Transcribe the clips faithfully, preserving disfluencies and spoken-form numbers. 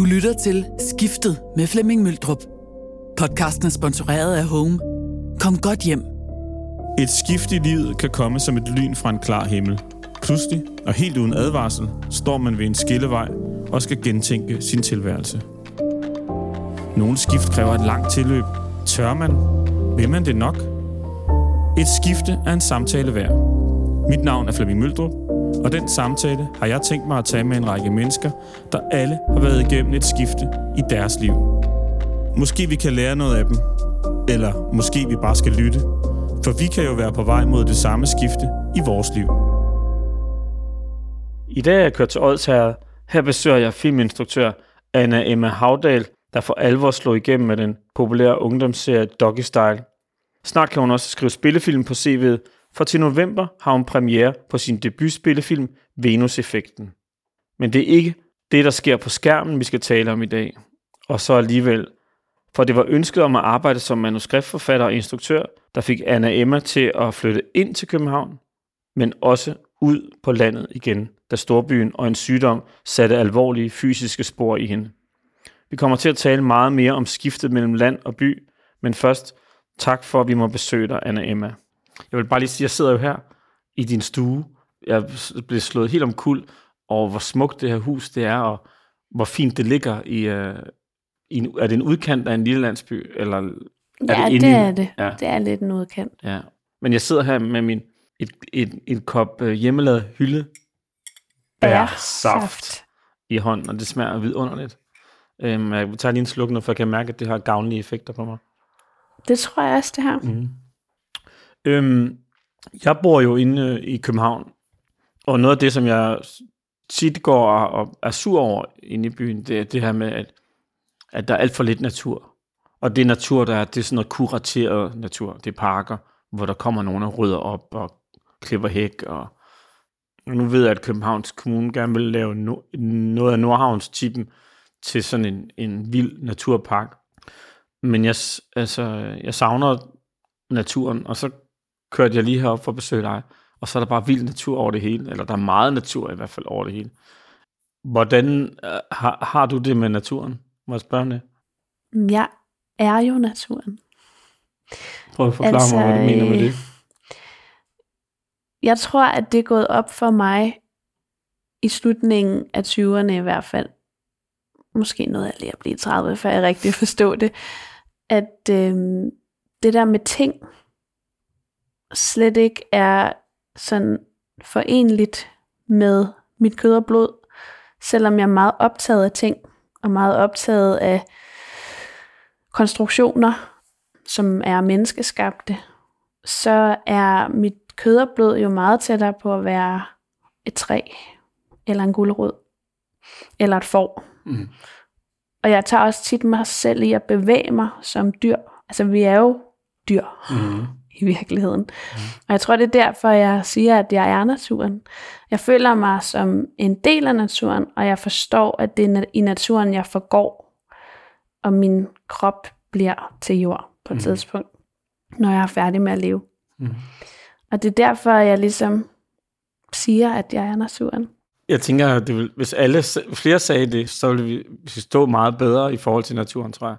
Du lytter til Skiftet med Flemming Møldrup. Podcasten er sponsoreret af Home. Kom godt hjem. Et skift i livet kan komme som et lyn fra en klar himmel. Pludselig, og helt uden advarsel, står man ved en skillevej og skal gentænke sin tilværelse. Nogle skift kræver et langt tilløb. Tør man? Vil man det nok? Et skifte er en samtale værd. Mit navn er Flemming Møldrup, og den samtale har jeg tænkt mig at tage med en række mennesker, der alle har været igennem et skifte i deres liv. Måske vi kan lære noget af dem, eller måske vi bare skal lytte, for vi kan jo være på vej mod det samme skifte i vores liv. I dag er jeg kørt til Odsherred. Her besøger jeg filminstruktør Anna Emma Haudal, der for alvor slog igennem med den populære ungdomsserie Doggystyle. Snart kan hun også skrive spillefilm på C V'et, for til november har hun premiere på sin debutspillefilm Venuseffekten. Men det er ikke det, der sker på skærmen, vi skal tale om i dag. Og så alligevel. For det var ønsket om at arbejde som manuskriptforfatter og instruktør, der fik Anna Emma til at flytte ind til København, men også ud på landet igen, da storbyen og en sygdom satte alvorlige fysiske spor i hende. Vi kommer til at tale meget mere om skiftet mellem land og by, men først tak for, at vi må besøge dig, Anna Emma. Jeg vil bare lige sige, jeg sidder jo her i din stue. Jeg blev slået helt omkuld over, hvor smukt det her hus det er, og hvor fint det ligger i, øh, i en, er det en udkant af en lille landsby? Eller er ja, det, inde det er i, det. Ja. Det er lidt en udkant. Ja. Men jeg sidder her med min, et, et, et kop øh, hjemmelavet hylde bærsaft i hånden, og det smager vidunderligt. Øhm, jeg tager lige en sluk nu, for jeg kan mærke, at det har gavnlige effekter på mig. Det tror jeg også, det her. Mm. Øhm, jeg bor jo inde i København, og noget af det, som jeg tit går og er sur over inde i byen, det er det her med, at, at der er alt for lidt natur. Og det natur, der er, det er sådan noget kurateret natur. Det er parker, hvor der kommer nogen og rydder op og klipper hæk. Og nu ved jeg, at Københavns Kommune gerne vil lave no- noget af Nordhavns-typen til sådan en, en vild naturpark. Men jeg, altså, jeg savner naturen, og så kørte jeg lige herop for at besøge dig, og så er der bare vild natur over det hele, eller der er meget natur i hvert fald over det hele. Hvordan har, har du det med naturen? Må jeg spørge om det? Jeg er jo naturen. Prøv at forklare altså, mig, hvad du mener med det. Jeg tror, at det er gået op for mig i slutningen af tyverne i hvert fald. Måske noget af lige at blive tredive, før jeg rigtig forstår det, at øh, det der med ting slet ikke er sådan forenligt med mit kød og blod, selvom jeg er meget optaget af ting, og meget optaget af konstruktioner, som er menneskeskabte, så er mit kød og blod jo meget tættere på at være et træ, eller en gulerod, eller et får. Mm. Og jeg tager også tit mig selv i at bevæge mig som dyr. Altså vi er jo dyr mm. i virkeligheden. Mm. Og jeg tror det er derfor jeg siger, at jeg er naturen. Jeg føler mig som en del af naturen, og jeg forstår, at det er i naturen jeg forgår, og min krop bliver til jord på et mm. tidspunkt, når jeg er færdig med at leve. Mm. Og det er derfor jeg ligesom siger, at jeg er naturen. Jeg tænker, at det vil, hvis alle, flere sagde det, så ville vi stå meget bedre i forhold til naturen, tror jeg.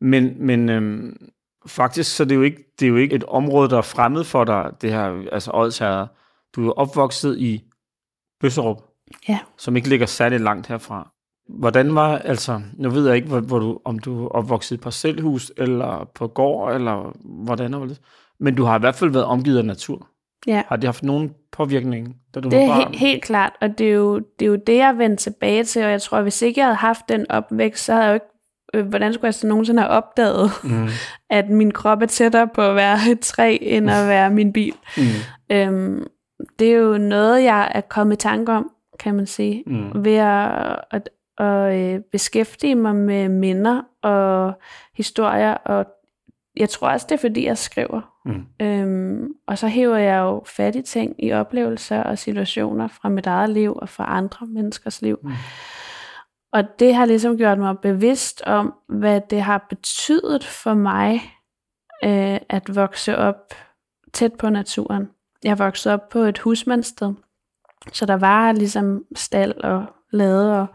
Men, men øhm, faktisk så er det, jo ikke, det er jo ikke et område, der er fremmed for dig, det her altså Odsherred. Du er jo opvokset i Bøsserup, ja. Som ikke ligger særlig langt herfra. Hvordan var, altså, nu ved jeg ikke, hvor, hvor du, om du er opvokset i parcelhus, eller på gård, eller hvordan eller det. Men du har i hvert fald været omgivet af natur. Ja. Har det haft nogen påvirkning, da du det var barn? Det er he- helt klart, og det er, jo, det er jo det, jeg vendte tilbage til, og jeg tror, at hvis ikke jeg havde haft den opvækst, så havde jeg jo ikke, øh, hvordan skulle jeg så nogensinde have opdaget, mm. at min krop er tættere på at være et træ, end at være min bil. Mm. Øhm, det er jo noget, jeg er kommet i tanke om, kan man sige, mm. ved at, at, at, at beskæftige mig med minder og historier, og jeg tror også, det er fordi, jeg skriver. Mm. Øhm, og så hæver jeg jo fat i ting i oplevelser og situationer fra mit eget liv og fra andre menneskers liv. Mm. Og det har ligesom gjort mig bevidst om, hvad det har betydet for mig øh, at vokse op tæt på naturen. Jeg voksede op på et husmandssted, så der var ligesom stald og lade og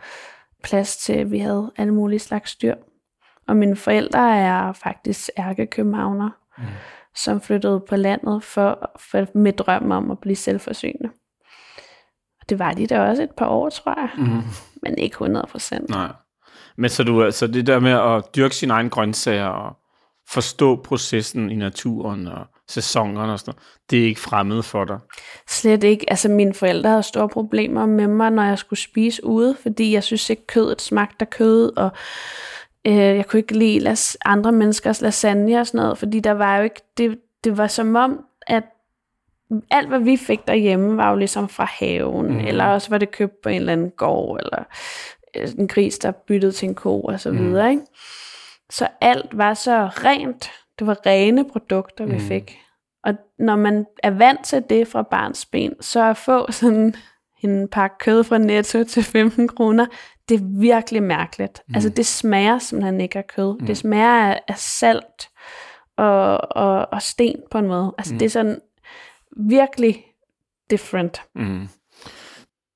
plads til, at vi havde alle mulige slags dyr. Og mine forældre er faktisk ærkekøbenhavner, mm. som flyttede på landet for, for med drømmen om at blive selvforsynende. Og det var de da også et par år, tror jeg. Mm. Men ikke hundrede procent. Nej. Men så, du, så det der med at dyrke sine egne grøntsager og forstå processen i naturen og sæsonerne og sådan noget, det er ikke fremmed for dig? Slet ikke. Altså mine forældre havde store problemer med mig, når jeg skulle spise ude, fordi jeg synes ikke kødet smagte af kød, og øh, jeg kunne ikke lide las- andre menneskers lasagne og sådan noget, fordi der var jo ikke, det, det var som om, at alt hvad vi fik derhjemme, var jo ligesom fra haven, mm. eller også var det købt på en eller anden gård, eller en gris, der byttede til en ko og så videre, mm. ikke? Så alt var så rent. Det var rene produkter, vi mm. fik. Og når man er vant til det fra barns ben, så at få sådan en pakke kød fra Netto til femten kroner, det er virkelig mærkeligt. Mm. Altså det smager simpelthen ikke af kød. Mm. Det smager af, af salt og, og, og sten på en måde. Altså mm. det er sådan virkelig different. Mm.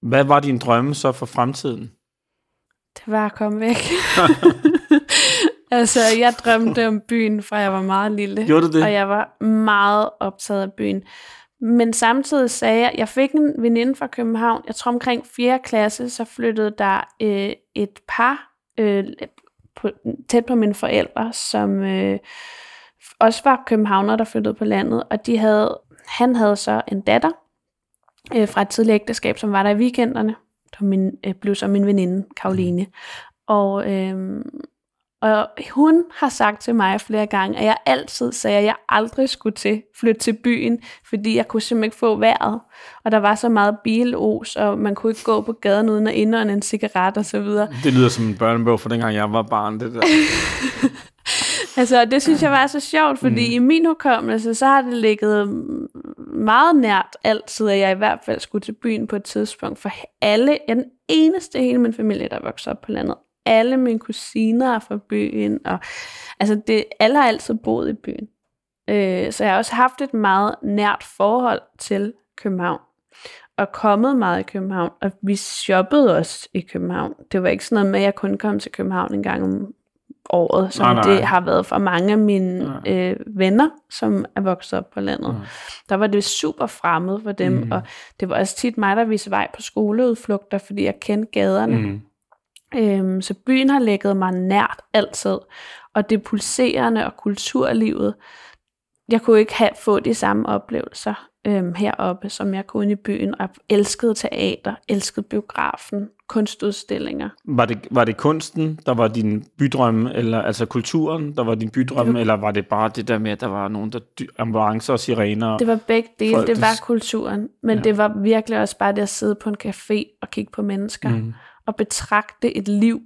Hvad var din drømme så for fremtiden? Det var at komme væk. Altså, jeg drømte om byen, fra jeg var meget lille. Gjorde du det? Og jeg var meget optaget af byen. Men samtidig sagde jeg, jeg fik en veninde fra København. Jeg tror omkring fjerde klasse, så flyttede der øh, et par øh, på, tæt på mine forældre, som øh, også var københavnere, der flyttede på landet. Og de havde, han havde så en datter øh, fra et tidligere ægteskab, som var der i weekenderne. Der min, øh, blev så min veninde, Karoline. Og... Øh, Og hun har sagt til mig flere gange, at jeg altid sagde, at jeg aldrig skulle til flytte til byen, fordi jeg kunne simpelthen ikke få vejret. Og der var så meget bilos, og man kunne ikke gå på gaden uden at indånde en cigaret og så videre. Det lyder som en børnebog for dengang jeg var barn, det der. Altså, det synes jeg var så sjovt, fordi mm. i min hukommelse, så har det ligget meget nært altid, at jeg i hvert fald skulle til byen på et tidspunkt. For alle, jeg er den eneste i hele min familie, der voksede op på landet. Alle mine kusiner er fra byen, og altså det, alle har altid boet i byen. Øh, så jeg har også haft et meget nært forhold til København, og kommet meget i København, og vi shoppede også i København. Det var ikke sådan noget med, at jeg kun kom til København en gang om året, som nej, nej. Det har været for mange af mine øh, venner, som er vokset op på landet. Nej. Der var det super fremmed for dem, mm. og det var også tit mig, der viste vej på skoleudflugter, fordi jeg kendte gaderne. Mm. Øhm, så byen har ligget mig nært altid, og det pulserende og kulturlivet, jeg kunne ikke have få de samme oplevelser øhm, heroppe, som jeg kunne i byen, og elskede teater, elskede biografen, kunstudstillinger. Var det, var det kunsten, der var din bydrømme, eller altså kulturen, der var din bydrømme, var, eller var det bare det der med, at der var nogen, der dy- ambulancer og sirener? Det var begge dele, folk, det var kulturen, men ja. Det var virkelig også bare det at sidde på en café og kigge på mennesker. Mm. Og betragte et liv.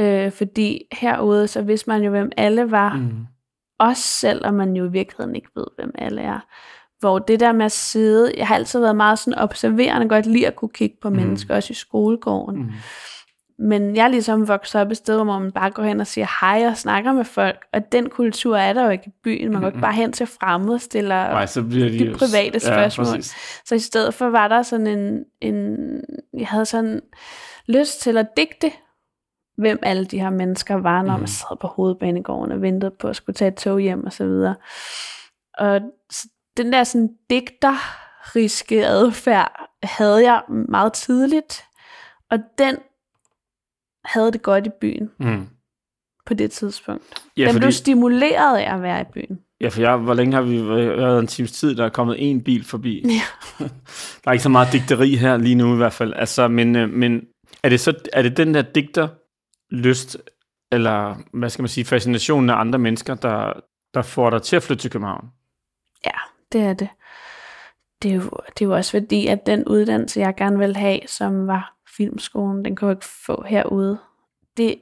Øh, fordi herude, så vidste man jo, hvem alle var. Mm. Også selvom man jo i virkeligheden ikke ved, hvem alle er. Hvor det der med at sidde, jeg har altid været meget sådan observerende, godt lide at kunne kigge på mm. mennesker, også i skolegården. Mm. Men jeg er ligesom vokset op et sted, hvor man bare går hen og siger hej og snakker med folk. Og den kultur er der jo ikke i byen. Man går ikke bare hen til fremmede, stiller nej, så bliver de, de private spørgsmål. Ja, så i stedet for var der sådan en, en... Jeg havde sådan lyst til at digte, hvem alle de her mennesker var, når mm. man sad på hovedbanegården og ventede på at skulle tage et tog hjem og så videre. Og den der sådan digteriske adfærd havde jeg meget tidligt. Og den havde det godt i byen mm. på det tidspunkt. Ja, den blev stimuleret af at være i byen. Ja, for jeg, hvor længe har vi været en times tid, der er kommet en bil forbi. Ja. Der er ikke så meget digteri her lige nu i hvert fald. Altså, men men er det så er det den der digterlyst eller hvad skal man sige fascinationen af andre mennesker, der der får dig til at flytte til København? Ja, det er det. Det er jo, det er jo også fordi at den uddannelse jeg gerne ville have, som var Filmskolen, den kunne jeg ikke få herude. Det,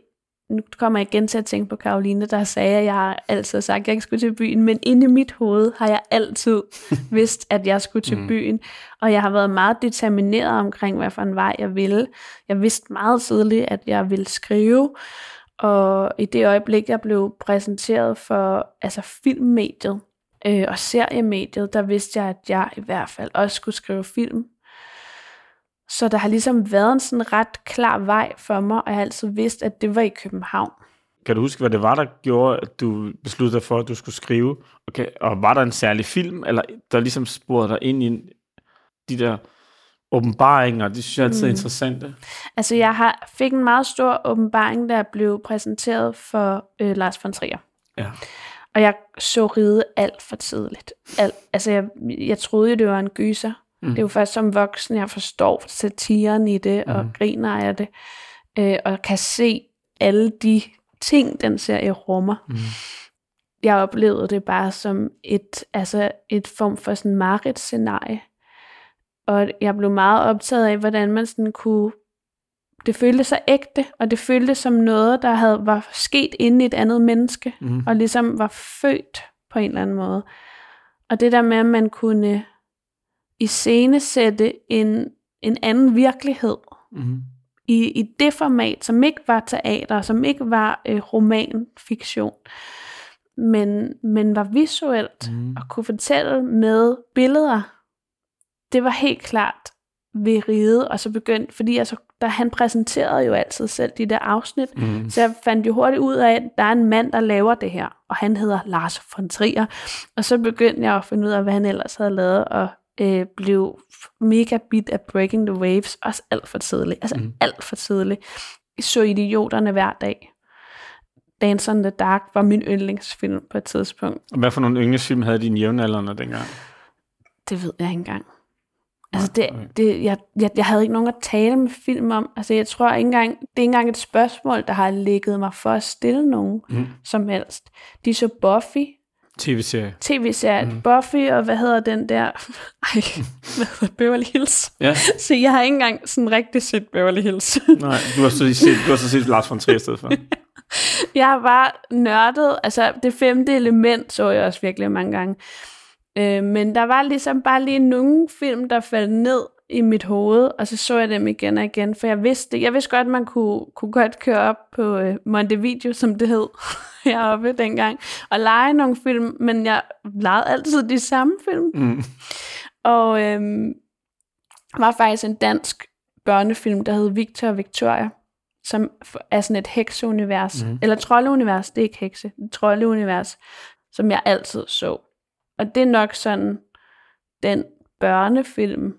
nu kommer jeg igen til at tænke på Karoline, der sagde, at jeg har altid sagt, at jeg ikke skulle til byen, men inde i mit hoved har jeg altid vidst, at jeg skulle til byen, og jeg har været meget determineret omkring, hvad for en vej jeg ville. Jeg vidste meget tidligt, at jeg ville skrive, og i det øjeblik, jeg blev præsenteret for altså filmmediet øh, og seriemediet, der vidste jeg, at jeg i hvert fald også skulle skrive film. Så der har ligesom været en sådan ret klar vej for mig, og jeg har altid vidst, at det var i København. Kan du huske, hvad det var, der gjorde, at du besluttede dig for, at du skulle skrive? Okay. Og var der en særlig film, eller der ligesom sporede dig ind i de der åbenbaringer? Det synes jeg altid er mm. interessante. Altså, jeg har, fik en meget stor åbenbaring, der blev præsenteret for øh, Lars von Trier. Ja. Og jeg så Ride alt for tidligt. Alt, altså, jeg, jeg troede jo, det var en gyser. Mm. Det er jo først som voksen, jeg forstår satiren i det, og mm. griner af det, øh, og kan se alle de ting, den serie rummer. Mm. Jeg oplevede det bare som et, altså et form for sådan mareridtscenarie. Og jeg blev meget optaget af, hvordan man sådan kunne, det følte sig ægte, og det følte som noget, der havde, var sket inde i et andet menneske, mm. og ligesom var født på en eller anden måde. Og det der med, at man kunne iscenesætte en, en anden virkelighed, mm. I, i det format, som ikke var teater, som ikke var øh, romanfiktion, men, men var visuelt mm. og kunne fortælle med billeder. Det var helt klart ved Ride, og så begyndte, fordi altså, der, han præsenterede jo altid selv de der afsnit, mm. så jeg fandt jo hurtigt ud af, at der er en mand, der laver det her, og han hedder Lars von Trier, og så begyndte jeg at finde ud af, hvad han ellers havde lavet, og Øh, blev mega bit af Breaking the Waves, også alt for tidligt, altså mm. alt for tidligt. Jeg så Idioterne hver dag. Dancer In the Dark var min yndlingsfilm på et tidspunkt. Og hvad for nogle yndlingsfilm havde dine jævnaldrende dengang? Det ved jeg ikke engang. Altså det, det, jeg, jeg, jeg havde ikke nogen at tale med film om. Altså jeg tror ikke engang, det er ikke engang et spørgsmål, der har ligget mig for at stille nogen mm. som helst. De så Buffy, T V-serie. T V-serie. Mm. Buffy, og hvad hedder den der? Ej, hvad hedder Beverly Hills? Ja. Så jeg har ikke engang sådan rigtig set Beverly Hills. Nej, du har så set, du har så set Lars von Trier i stedet for. Jeg har bare nørdet. Altså, det femte element så jeg også virkelig mange gange. Øh, men der var ligesom bare lige nogle film, der faldt ned i mit hoved, og så så jeg dem igen og igen, for jeg vidste, jeg vidste godt, at man kunne, kunne godt køre op på øh, Montevideo, som det hed heroppe dengang, og lege nogle film, men jeg legede altid de samme film. Mm. Og øh, var faktisk en dansk børnefilm, der hed Victor og Victoria, som er sådan et hekseunivers, mm. eller troldeunivers, det er ikke hekse, et troldeunivers, som jeg altid så. Og det er nok sådan den børnefilm,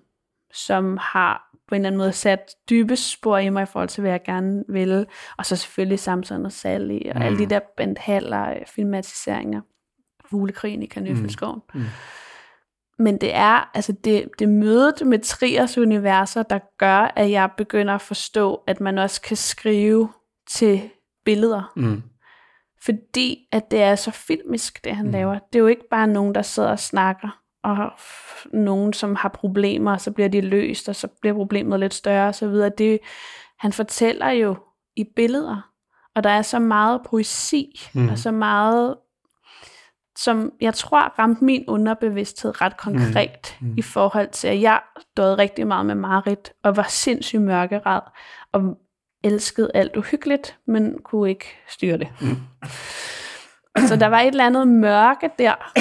som har på en eller anden måde sat dybe spor i mig i forhold til, hvad jeg gerne ville. Og så selvfølgelig Samson og Sally, og mm. alle de der Bent Haller-filmatiseringer. Fuglekrigen i Kanøfleskoven. Mm. Mm. Men det er altså det, det mødet med Triers universer, der gør, at jeg begynder at forstå, at man også kan skrive til billeder. Mm. Fordi at det er så filmisk, det han mm. laver. Det er jo ikke bare nogen, der sidder og snakker, og nogen, som har problemer, så bliver de løst, og så bliver problemet lidt større, og så videre. Det, han fortæller jo i billeder, og der er så meget poesi, mm. og så meget, som jeg tror ramte min underbevidsthed ret konkret, mm. Mm. i forhold til, at jeg døde rigtig meget med mareridt, og var sindssygt mørkeret, og elskede alt uhyggeligt, men kunne ikke styre det. Mm. Så der var et eller andet mørke der,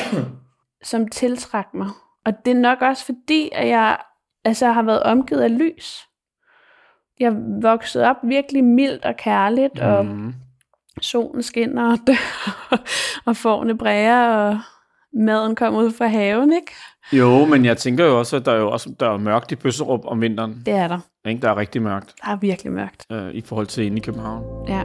som tiltræk mig. Og det er nok også fordi, at jeg altså, har været omgivet af lys. Jeg voksede op virkelig mildt og kærligt, mm. og solen skinner, og, dør, og fårene bræger, og maden kommer ud fra haven, ikke? Jo, men jeg tænker jo også, at der er, jo også, der er mørkt i Bøsserup om vinteren. Det er der. Der er rigtig mørkt. Der er virkelig mørkt. Øh, I forhold til inde i København. Ja.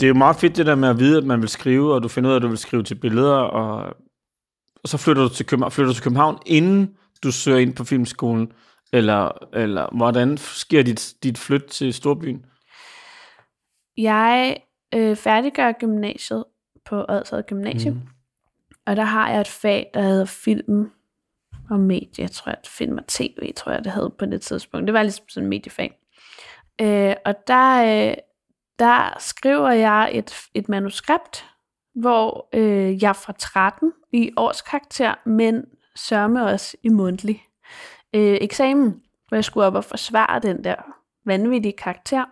Det er jo meget fedt det der med at vide, at man vil skrive, og du finder ud af, at du vil skrive til billeder, og, og så flytter du til København, flytter du til København, inden du søger ind på filmskolen, eller, eller hvordan sker dit, dit flyt til storbyen? Jeg øh, færdiggør gymnasiet på Odsherred Gymnasium, mm. og der har jeg et fag, der hedder film og medie, tror jeg, film og tv, tror jeg, det hed på det tidspunkt. Det var ligesom sådan et mediefag. Øh, og der... Øh, Der skriver jeg et, et manuskript, hvor øh, jeg fra tretten i årskarakter, men sørme også i mundtlig øh, eksamen, hvor jeg skulle op og forsvare den der vanvittige karakter.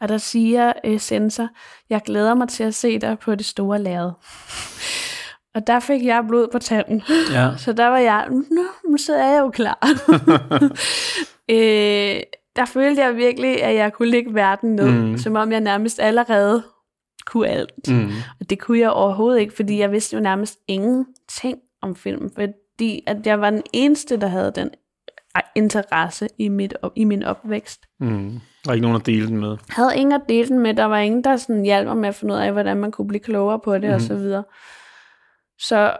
Og der siger øh, censor, jeg glæder mig til at se dig på det store lærred. Og der fik jeg blod på tanden. Ja. Så der var jeg, nu sidder jeg jo klar. øh, der følte jeg virkelig, at jeg kunne lægge verden ned, mm. som om jeg nærmest allerede kunne alt. Mm. Og det kunne jeg overhovedet ikke, fordi jeg vidste jo nærmest ingenting om film, fordi at jeg var den eneste, der havde den interesse i, mit, i min opvækst. Mm. Der var ikke nogen at dele den med? Jeg havde ingen at dele den med. Der var ingen, der sådan hjalp mig med at finde ud af, hvordan man kunne blive klogere på det, mm. og så videre. Så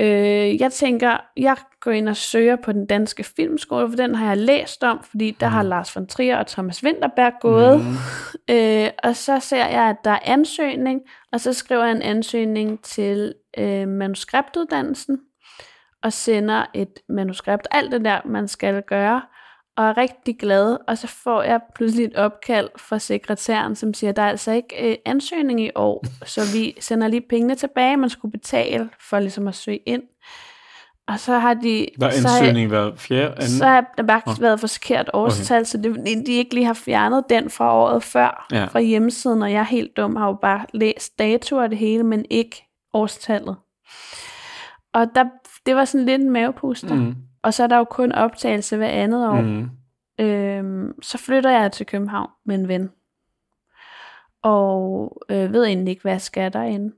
øh, jeg tænker, jeg går ind og søger på den danske filmskole, for den har jeg læst om, fordi der mm. har Lars von Trier og Thomas Vinterberg gået. Mm. Øh, og så ser jeg, at der er ansøgning, og så skriver jeg en ansøgning til øh, manuskriptuddannelsen, og sender et manuskript, alt det der, man skal gøre, og er rigtig glad, og så får jeg pludselig et opkald fra sekretæren, som siger, der er altså ikke øh, ansøgning i år, så vi sender lige pengene tilbage, man skulle betale for ligesom at søge ind. Og så har de... Der er ansøgning hver fjerde anden? Så har der bare oh. været for skært årstal, okay. så det, de ikke lige har fjernet den fra året før, ja. Fra hjemmesiden, og jeg er helt dum, har jo bare læst datoer og det hele, men ikke årstallet. Og der, det var sådan lidt en mavepuster. Mm. Og så er der jo kun optagelse hver andet år. Mm. Øhm, så flytter jeg til København med en ven. Og øh, ved egentlig ikke, hvad jeg skal derinde.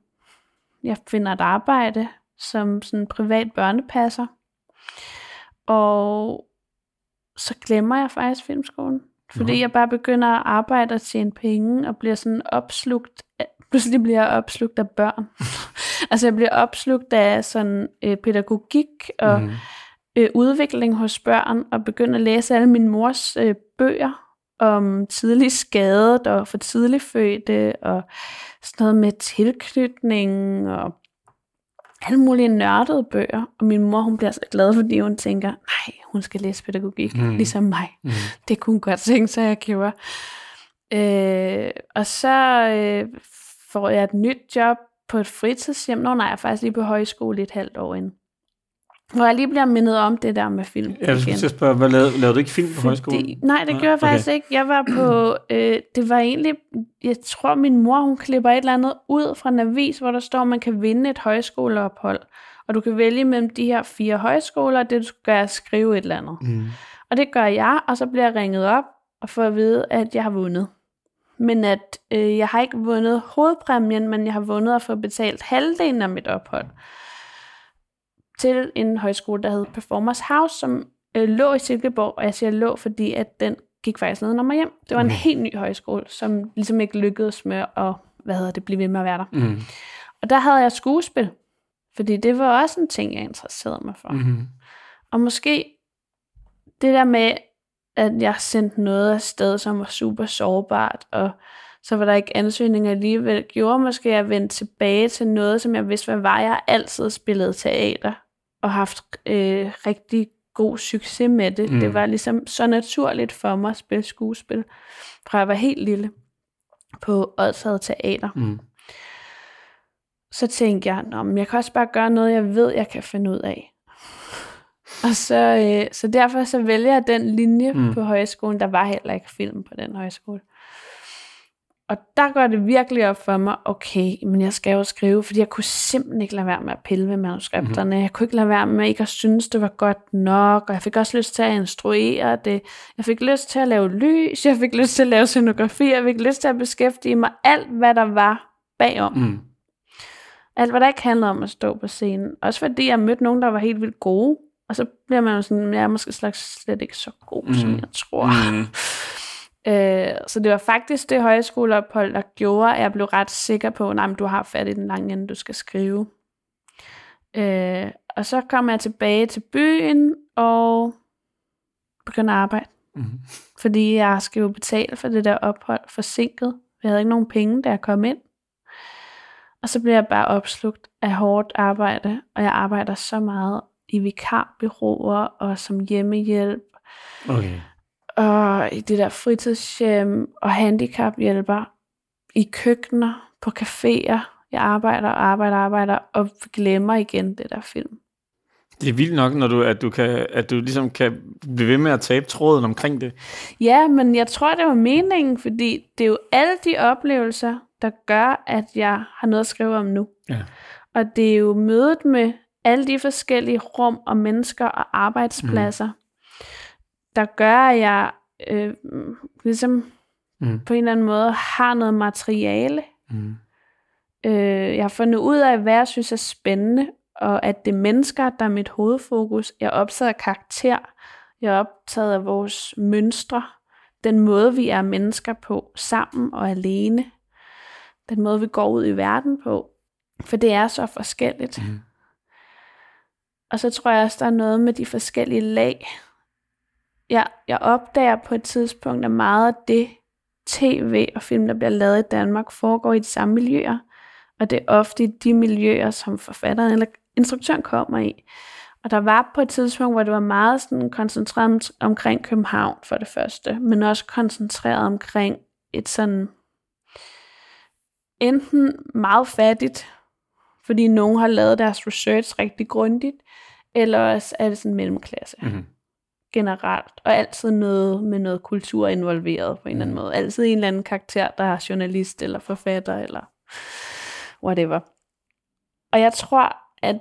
Jeg finder et arbejde som sådan en privat børnepasser. Og så glemmer jeg faktisk filmskolen. Fordi mm. jeg bare begynder at arbejde og tjene penge, og bliver sådan opslugt af, pludselig bliver jeg opslugt af børn. Altså jeg bliver opslugt af sådan øh, pædagogik og mm. øh, udvikling hos børn, og begynder at læse alle min mors øh, bøger om tidlig skadet og for tidlig fødte og sådan noget med tilknytning og alle mulige nørdede bøger. Og min mor, hun bliver så glad, fordi hun tænker, nej, hun skal læse pædagogik mm. ligesom mig. Mm. Det kunne hun godt tænke sig, jeg gjorde. Øh, og så øh, får jeg et nyt job på et fritidshjem. Nå nej, jeg er faktisk lige på højskole et halvt år inden. Hvor jeg lige bliver mindet om det der med film. Ja, jeg skal spørge, hvad lavede, lavede du ikke film på Fordi, højskolen? Nej, det nej, gjorde jeg okay. faktisk ikke. Jeg var på, øh, det var egentlig, jeg tror min mor, hun klipper et eller andet ud fra en avis, hvor der står, at man kan vinde et højskoleophold. Og du kan vælge mellem de her fire højskoler, og det du skal gøre, skrive et eller andet. Mm. Og det gør jeg, og så bliver jeg ringet op, og får at vide, at jeg har vundet. Men at øh, jeg har ikke vundet hovedpræmien, men jeg har vundet at få betalt halvdelen af mit ophold til en højskole, der hed Performance House, som øh, lå i Silkeborg, og jeg siger lå, fordi at den gik faktisk ned nummer hjem. Det var en mm. helt ny højskole, som ligesom ikke lykkedes med at, hvad hedder det, blive ved med at være der. Mm. Og der havde jeg skuespil, fordi det var også en ting, jeg interesserede mig for. Mm. Og måske det der med, at jeg sendte noget afsted, som var super sårbart, og så var der ikke ansøgninger alligevel, gjorde måske, at jeg vendte tilbage til noget, som jeg vidste, hvad var. Jeg har altid spillet teater, og haft øh, rigtig god succes med det. Mm. Det var ligesom så naturligt for mig at spille skuespil, fra jeg var helt lille, på Odshad Teater. Mm. Så tænkte jeg, nå, men jeg kan også bare gøre noget, jeg ved, jeg kan finde ud af. Og så, øh, så derfor så vælger jeg den linje mm. på højskolen. Der var heller ikke film på den højskole. Og der går det virkelig op for mig, okay, men jeg skal jo skrive, fordi jeg kunne simpelthen ikke lade være med at pille ved manuskripterne. Mm. Jeg kunne ikke lade være med ikke at synes, det var godt nok, og jeg fik også lyst til at instruere det. Jeg fik lyst til at lave lys, jeg fik lyst til at lave scenografi, jeg fik lyst til at beskæftige mig alt, hvad der var bagom. Mm. Alt, hvad der ikke handlede om at stå på scenen. Også fordi jeg mødte nogen, der var helt vildt gode. Og så bliver man jo sådan, jeg er måske slags slet ikke så god, mm. som jeg tror. Mm. Øh, så det var faktisk det højskoleophold, der gjorde, at jeg blev ret sikker på, nej, men du har fat i den lange ende, du skal skrive. Øh, og så kom jeg tilbage til byen, og begyndte at arbejde. Mm. Fordi jeg skal jo betale for det der ophold, forsinket. Jeg havde ikke nogen penge, da jeg kom ind. Og så blev jeg bare opslugt af hårdt arbejde, og jeg arbejder så meget i vikarbyråer og som hjemmehjælp. Okay. Og i det der fritidshjem og handicaphjælper i køkkener, på caféer. Jeg arbejder og arbejder og arbejder og glemmer igen det der film. Det er vildt nok, når du, at, du kan, at du ligesom kan blive ved med at tabe tråden omkring det. Ja, men jeg tror, det var meningen, fordi det er jo alle de oplevelser, der gør, at jeg har noget at skrive om nu. Ja. Og det er jo mødet med alle de forskellige rum og mennesker og arbejdspladser, mm. der gør, at jeg øh, ligesom mm. på en eller anden måde har noget materiale. Mm. Øh, jeg har fundet ud af, hvad jeg synes er spændende, og at det er mennesker, der er mit hovedfokus. Jeg er optaget af karakter, jeg er optaget af vores mønstre, den måde, vi er mennesker på, sammen og alene, den måde, vi går ud i verden på, for det er så forskelligt. Mm. Og så tror jeg også, der er noget med de forskellige lag. Jeg, jeg opdager på et tidspunkt, at meget af det tv og film, der bliver lavet i Danmark, foregår i de samme miljøer, og det er ofte de miljøer, som forfatteren eller instruktøren kommer i. Og der var på et tidspunkt, hvor det var meget sådan koncentreret omkring København for det første, men også koncentreret omkring et sådan enten meget fattigt, fordi nogen har lavet deres research rigtig grundigt, eller også er det sådan mellemklasse mm-hmm. generelt, og altid noget med noget kultur involveret på en eller anden måde. Altid en eller anden karakter, der er journalist eller forfatter eller whatever. Og jeg tror, at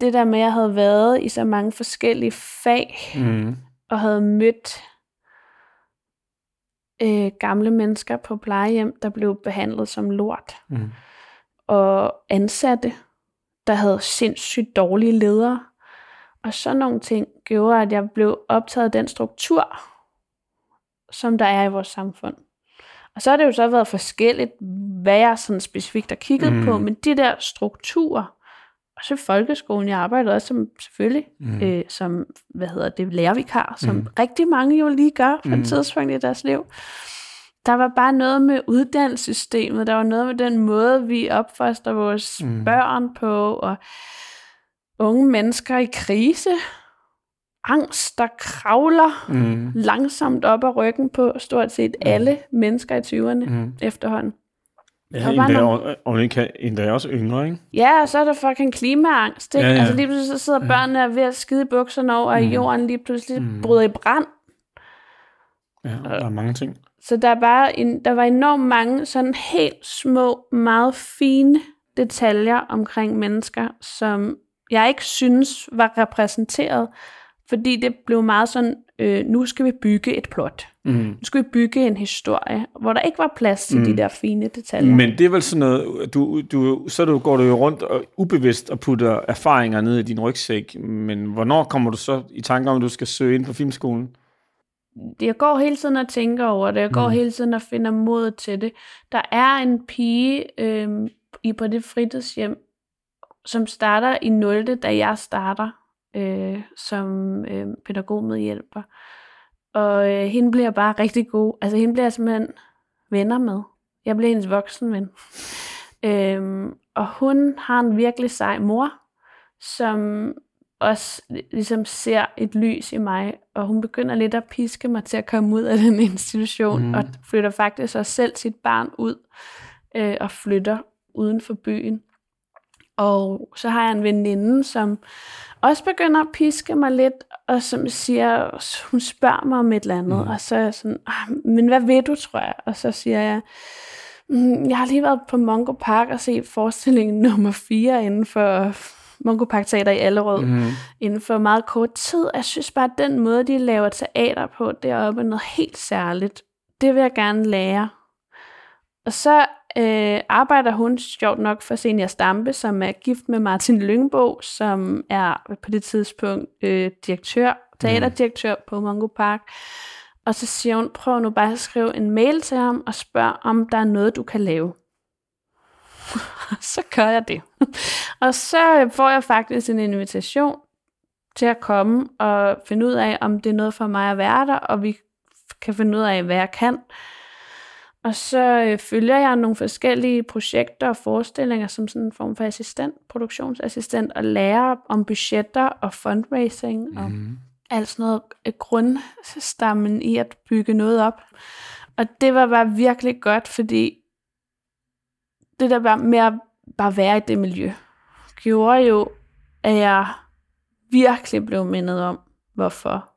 det der med, at jeg havde været i så mange forskellige fag, mm. og havde mødt øh, gamle mennesker på plejehjem, der blev behandlet som lort. Mm. Og ansatte, der havde sindssygt dårlige ledere. Og sådan nogle ting gjorde, at jeg blev optaget af den struktur, som der er i vores samfund. Og så har det jo så været forskelligt, hvad jeg sådan specifikt har kigget mm. på, men de der strukturer, og så folkeskolen, jeg arbejdede også som, selvfølgelig, mm. øh, som, hvad hedder det, lærervikar, som mm. rigtig mange jo lige gør på mm. et tidspunkt i deres liv. Der var bare noget med uddannelsessystemet, der var noget med den måde, vi opfoster vores mm. børn på, og unge mennesker i krise, angst, der kravler mm. langsomt op ad ryggen på stort set alle mm. mennesker i tyverne mm. efterhånden. Ja, en der er også yngre, ikke? Ja, og så er der fucking klimaangst, ikke? Ja, ja. Altså lige pludselig så sidder ja. børnene ved at skide bukserne over, og mm. jorden lige pludselig mm. bryder i brand. Ja, og der er mange ting. Så der var, en, der var enormt mange sådan helt små, meget fine detaljer omkring mennesker, som jeg ikke synes var repræsenteret, fordi det blev meget sådan, øh, nu skal vi bygge et plot. Mm. Nu skal vi bygge en historie, hvor der ikke var plads til mm. de der fine detaljer. Men det er vel sådan noget, du, du, så du, går du jo rundt og ubevidst og putter erfaringer ned i din rygsæk, men hvornår kommer du så i tanke om, at du skal søge ind på filmskolen? Jeg går hele tiden og tænker over det, jeg går mm. hele tiden og finder mod til det. Der er en pige øh, i på det fritidshjem, som starter i nulte, da jeg starter øh, som øh, pædagogmedhjælper. Og øh, hende bliver bare rigtig god. Altså hende bliver jeg simpelthen venner med. Jeg bliver hendes voksenven. øhm, og hun har en virkelig sej mor, som også ligesom ser et lys i mig. Og hun begynder lidt at piske mig til at komme ud af den institution. Mm. Og flytter faktisk også selv sit barn ud. Øh, og flytter uden for byen. Og så har jeg en veninde, som også begynder at piske mig lidt, og som siger, hun spørger mig om et eller andet, mm. og så er jeg sådan, men hvad ved du, tror jeg? Og så siger jeg, mm, jeg har lige været på Mongo Park og set forestillingen nummer fire inden for Mongo Park Teater i Allerød, mm. inden for meget kort tid. Jeg synes bare, at den måde, de laver teater på deroppe, er noget helt særligt. Det vil jeg gerne lære. Og så Øh, arbejder hun sjovt nok for Senior Stampe, som er gift med Martin Lyngbo, som er på det tidspunkt øh, direktør, teaterdirektør på Mongo Park. Og så siger hun, prøv nu bare at skrive en mail til ham og spørg, om der er noget, du kan lave. Så gør jeg det. Og så får jeg faktisk en invitation til at komme og finde ud af, om det er noget for mig at være der, og vi kan finde ud af, hvad jeg kan. Og så følger jeg nogle forskellige projekter og forestillinger som sådan en form for assistent, produktionsassistent, og lærer om budgetter og fundraising mm. og alt sådan noget grundstammen i at bygge noget op. Og det var bare virkelig godt, fordi det der var med at bare være i det miljø, gjorde jo, at jeg virkelig blev mindet om, hvorfor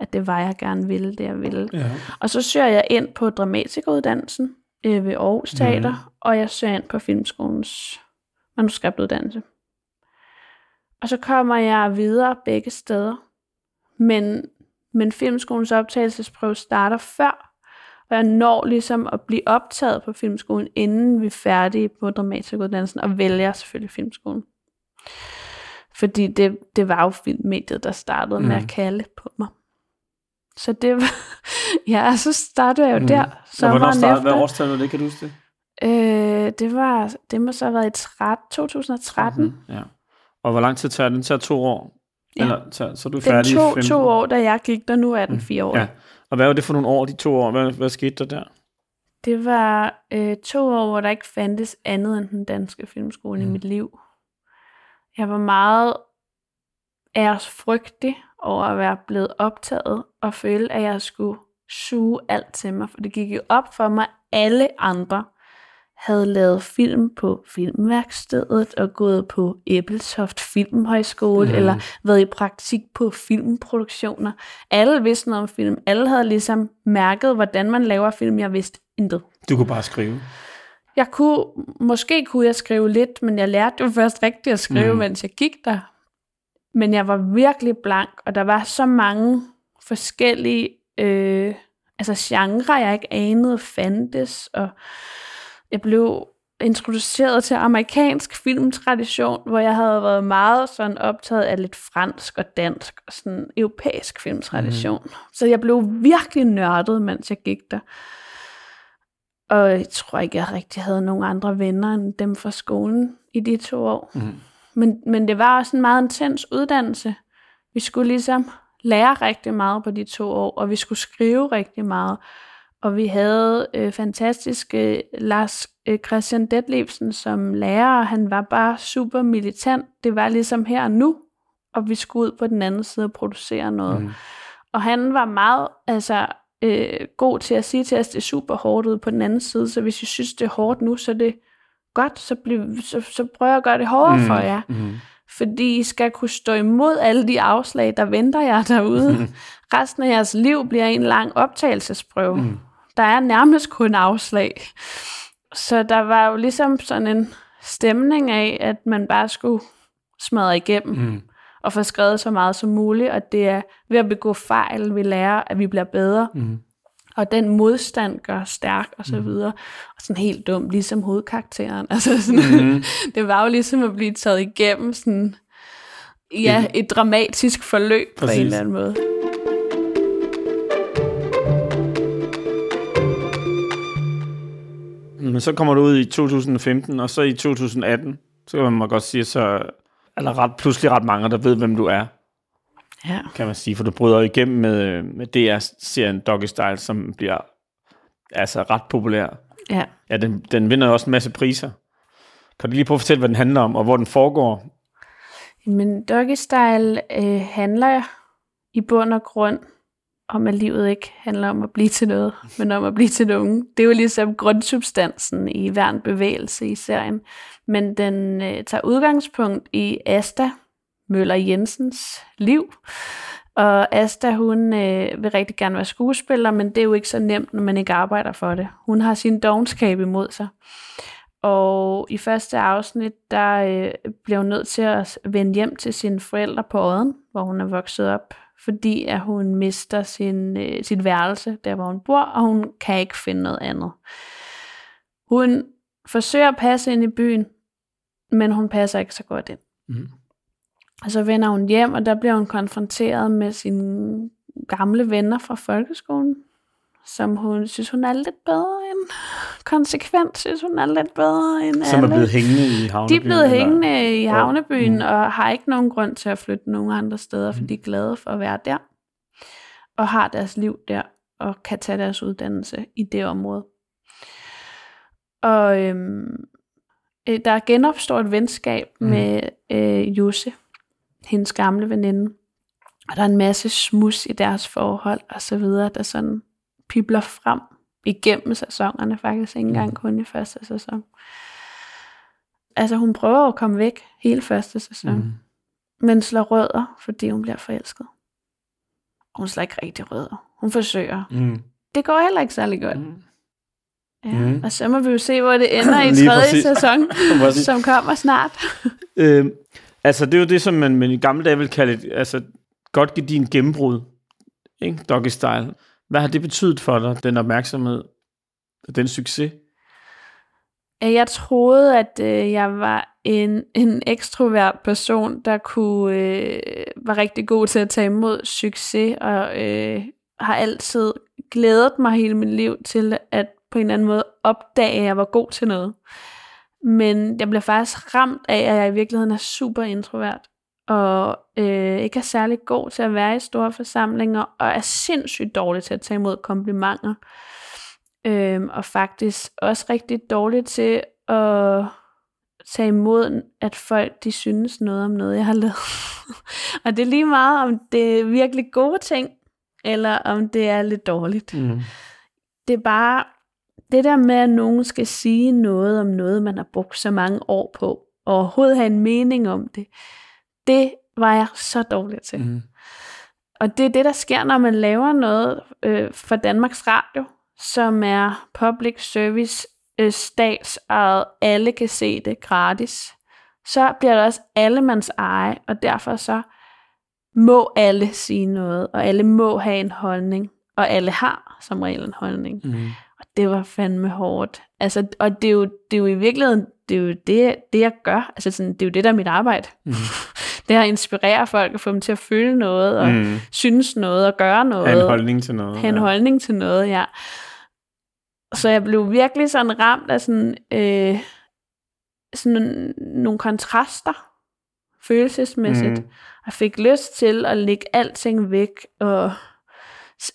at det var, jeg gerne ville, det jeg ville. Ja. Og så søger jeg ind på Dramatikuddannelsen øh, ved Aarhus Teater, mm. og jeg søger ind på Filmskolens manuskriptuddannelse. Og så kommer jeg videre begge steder. Men, men Filmskolens optagelsesprøve starter før, og jeg når ligesom at blive optaget på Filmskolen, inden vi er færdige på dramatikuddannelsen, og vælger selvfølgelig Filmskolen. Fordi det, det var jo filmmediet, der startede mm. med at kalde på mig. Så det var... ja, så startede jeg jo mm. der. Så hvornår startede, hvad årstal var det, kan du huske det? Øh, det var... Det må så have været i tretten, to tusind og tretten. Mm-hmm, ja. Og hvor lang tid tager den? Den tager to år? Ja. Eller tager, så er du færdig i femten? Den to år, da jeg gik der. Nu er den mm. fire år. Ja. Og hvad var det for nogle år, de to år? Hvad, hvad skete der der? Det var øh, to år, hvor der ikke fandtes andet end den danske filmskole mm. i mit liv. Jeg var meget æresfrygtig over at være blevet optaget, og føle, at jeg skulle suge alt til mig. For det gik jo op for mig, at alle andre havde lavet film på filmværkstedet, og gået på Ebeltoft Filmhøjskole, mm. eller været i praktik på filmproduktioner. Alle vidste noget om film. Alle havde ligesom mærket, hvordan man laver film. Jeg vidste intet. Du kunne bare skrive. Jeg kunne, måske kunne jeg skrive lidt, men jeg lærte jo først rigtigt at skrive, mm. mens jeg gik der. Men jeg var virkelig blank, og der var så mange forskellige øh, altså genrer, jeg ikke anede fandtes, og jeg blev introduceret til amerikansk filmtradition, hvor jeg havde været meget sådan optaget af lidt fransk og dansk, og sådan europæisk filmtradition. Mm. Så jeg blev virkelig nørdet, mens jeg gik der. Og jeg tror ikke, jeg rigtig havde nogen andre venner end dem fra skolen i de to år. Mm. Men, men det var også en meget intens uddannelse. Vi skulle ligesom lære rigtig meget på de to år, og vi skulle skrive rigtig meget. Og vi havde øh, fantastiske Lars øh, Christian Detlevsen som lærer, og han var bare super militant. Det var ligesom her og nu, og vi skulle ud på den anden side og producere noget. Mm. Og han var meget... altså Øh, god til at sige til os, det er super hårdt ude på den anden side, så hvis I synes, det er hårdt nu, så er det godt, så, bliv, så, så prøver jeg at gøre det hårdere mm, for jer. Mm. Fordi I skal kunne stå imod alle de afslag, der venter jer derude. Resten af jeres liv bliver en lang optagelsesprøve. Mm. Der er nærmest kun afslag. Så der var jo ligesom sådan en stemning af, at man bare skulle smadre igennem. Mm. Og få skrevet så meget som muligt, og det er ved at begå fejl, vi lærer, at vi bliver bedre. Mm. Og den modstand gør stærk, og så videre. Og sådan helt dumt, ligesom hovedkarakteren. Altså sådan, mm. det var jo ligesom at blive taget igennem sådan, ja, et dramatisk forløb. Præcis. På en eller anden måde. Men så kommer du ud i to tusind og femten, og så i to tusind og atten, så kan man godt sige, så... eller ret, pludselig ret mange, der ved, hvem du er. Ja. Kan man sige, for du bryder igennem med, med D R-serien Doggystyle, som bliver altså ret populær. Ja. Ja, den, den vinder også en masse priser. Kan du lige prøve at fortælle, hvad den handler om, og hvor den foregår? Jamen, Doggystyle øh, handler i bund og grund om, at livet ikke handler om at blive til noget, men om at blive til nogen. Det er jo ligesom grundsubstansen i hver en bevægelse i serien. Men den øh, tager udgangspunkt i Asta Møller Jensens liv. Og Asta, hun øh, vil rigtig gerne være skuespiller, men det er jo ikke så nemt, når man ikke arbejder for det. Hun har sin dovenskab imod sig. Og i første afsnit, der øh, bliver hun nødt til at vende hjem til sine forældre på Odden, hvor hun er vokset op, fordi at hun mister sin, øh, sit værelse, der hvor hun bor, og hun kan ikke finde noget andet. Hun forsøger at passe ind i byen, men hun passer ikke så godt ind. Mm. Og så vender hun hjem, og der bliver hun konfronteret med sine gamle venner fra folkeskolen, som hun synes, hun er lidt bedre end. Konsekvent synes, hun er lidt bedre end alle. Som er blevet hængende i havnebyen. De er blevet hængende eller? i havnebyen, mm. og har ikke nogen grund til at flytte nogen andre steder, for mm. de er glade for at være der, og har deres liv der, og kan tage deres uddannelse i det område. Og øhm, der genopstår et venskab mm. med øh, Jose, hendes gamle veninde, og der er en masse smuds i deres forhold, og så videre, der sådan pibler frem igennem sæsonerne, faktisk ikke engang kun i første sæson. Altså hun prøver at komme væk hele første sæson, mm. men slår rødder, fordi hun bliver forelsket. Hun slår ikke rigtig rødder. Hun forsøger. Mm. Det går heller ikke særlig godt. Mm. Ja, mm. Og så må vi jo se, hvor det ender i tredje sæson, som kommer snart. øhm, altså, det er jo det, som man, man i gamle dage vil kalde et, altså, godt gedigen gennembrud. Ikke? Doggystyle. Hvad har det betydet for dig, den opmærksomhed og den succes? Jeg troede, at øh, jeg var en, en ekstrovert person, der kunne øh, var rigtig god til at tage imod succes, og øh, har altid glædet mig hele mit liv til at på en eller anden måde opdage, at jeg var god til noget. Men jeg blev faktisk ramt af, at jeg i virkeligheden er super introvert, og øh, ikke er særlig god til at være i store forsamlinger, og er sindssygt dårlig til at tage imod komplimenter. Øhm, og faktisk også rigtig dårlig til at tage imod, at folk de synes noget om noget, jeg har lavet. Og det er lige meget, om det er virkelig gode ting, eller om det er lidt dårligt. Mm. Det er bare det der med, at nogen skal sige noget om noget, man har brugt så mange år på, og overhovedet have en mening om det, det var jeg så dårlig til. Mm. Og det er det, der sker, når man laver noget øh, for Danmarks Radio, som er public service, øh, statsejet, alle kan se det gratis, så bliver det også allemands eje, og derfor så må alle sige noget, og alle må have en holdning, og alle har som regel en holdning. Mm. Og det var fandme hårdt. Altså, og det er, jo, det er jo i virkeligheden, det er jo det, det jeg gør, altså sådan, det er jo det, der er mit arbejde. Mm. Det er at inspirere folk og få dem til at føle noget, og mm. synes noget, og gøre noget. Have en holdning til noget. Have en ja. holdning til noget, ja. Så jeg blev virkelig sådan ramt af sådan, øh, sådan nogle kontraster, følelsesmæssigt. Mm. Og fik lyst til at lægge alting væk, og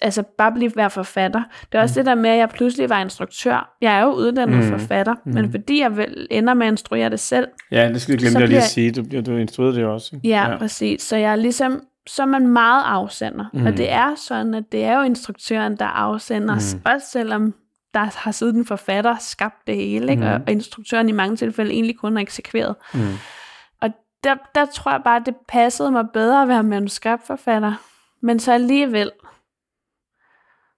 altså bare blive være forfatter. Det er også mm. det der med, at jeg pludselig var instruktør. Jeg er jo uddannet mm. forfatter, mm. men fordi jeg vel ender med at instruere det selv. Ja, det skal du glemme at lige at sige. Du, du instruerede det også. Ja, ja, præcis. Så jeg er ligesom, så er man meget afsender. Mm. Og det er sådan, at det er jo instruktøren, der afsender os, mm. også selvom der har siden en forfatter skabt det hele, ikke? Mm. Og, og instruktøren i mange tilfælde egentlig kun har eksekveret. Mm. Og der, der tror jeg bare, det passede mig bedre at være manuskriptforfatter. Men så alligevel,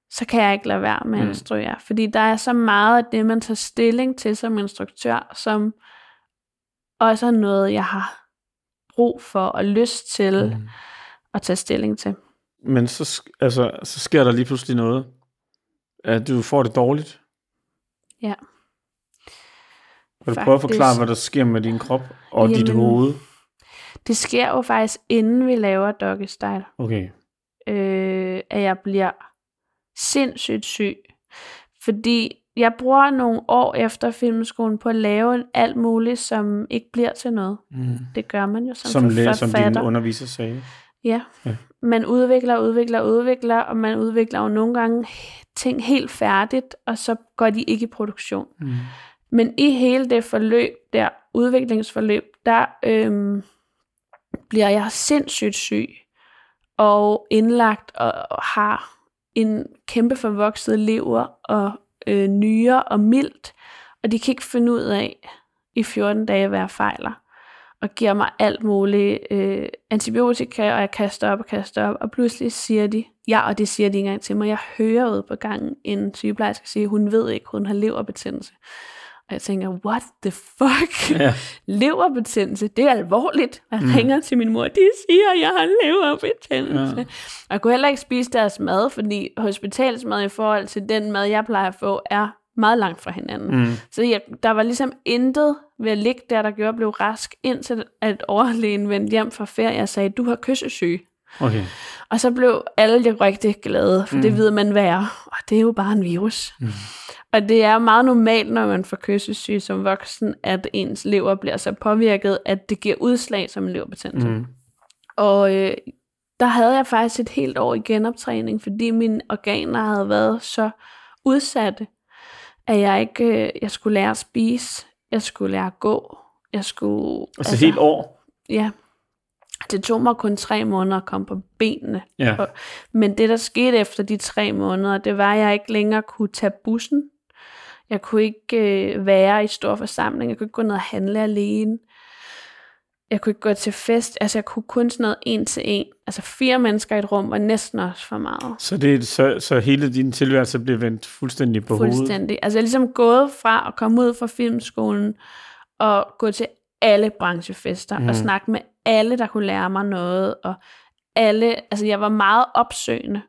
så kan jeg ikke lade være med at instruere. Mm. Fordi der er så meget af det, man tager stilling til som instruktør, som også er noget, jeg har brug for og lyst til mm. at tage stilling til. Men så, altså, så sker der lige pludselig noget, at du får det dårligt. Ja. Kan du faktisk prøve at forklare, hvad der sker med din krop og jamen, dit hoved? Det sker jo faktisk, inden vi laver Doggystyle. Okay. Øh, at jeg bliver sindssygt syg, fordi jeg bruger nogle år efter filmskolen på at lave alt muligt, som ikke bliver til noget. Mm. Det gør man jo som, som forfatter. Som din underviser sagde. Ja. ja, man udvikler, udvikler, udvikler, og man udvikler jo nogle gange ting helt færdigt, og så går de ikke i produktion. Mm. Men i hele det forløb der, udviklingsforløb, der øhm, bliver jeg sindssygt syg, og indlagt, og, og har en kæmpe forvokset lever og øh, nyre og mildt, og de kan ikke finde ud af i fjorten dage, hvad jeg fejler, og giver mig alt muligt øh, antibiotika, og jeg kaster op og kaster op, og pludselig siger de, ja, og det siger de ikke engang til mig, jeg hører ud på gangen en sygeplejerske sige, hun ved ikke, hun har leverbetændelse. Og jeg tænker, what the fuck? Yeah. Leverbetændelse, det er alvorligt. Jeg mm. ringer til min mor, de siger, at jeg har leverbetændelse. Yeah. Og jeg kunne heller ikke spise deres mad, fordi hospitalsmad i forhold til den mad, jeg plejer at få, er meget langt fra hinanden. Mm. Så jeg, der var ligesom intet ved at ligge der, der gjorde at blive rask, indtil at overlægen vendte hjem fra ferie og sagde, du har kyssesyge. Okay. Og så blev alle jo rigtig glade, for mm. det ved man hvad er, og det er jo bare en virus. Mm. Og det er meget normalt, når man får kyssesyge som voksen, at ens lever bliver så påvirket, at det giver udslag som en leverbetændelse. Mm. Og øh, der havde jeg faktisk et helt år i genoptræning, fordi mine organer havde været så udsatte, at jeg ikke, øh, jeg skulle lære at spise, jeg skulle lære at gå, jeg skulle. Altså, altså helt år? Ja. Det tog mig kun tre måneder at komme på benene. Ja. Og, men det, der skete efter de tre måneder, det var, at jeg ikke længere kunne tage bussen. Jeg kunne ikke øh, være i store forsamlinger. Jeg kunne ikke gå ned og handle alene. Jeg kunne ikke gå til fest, altså jeg kunne kun sådan noget en til en. Altså fire mennesker i et rum var næsten også for meget. Så, det, så, så hele din tilværelse blev vendt fuldstændig på fuldstændig. hovedet? Fuldstændig. Altså jeg er ligesom gået fra at komme ud fra filmskolen og gå til alle branchefester mm. og snakke med alle, der kunne lære mig noget. Og alle, altså jeg var meget opsøgende,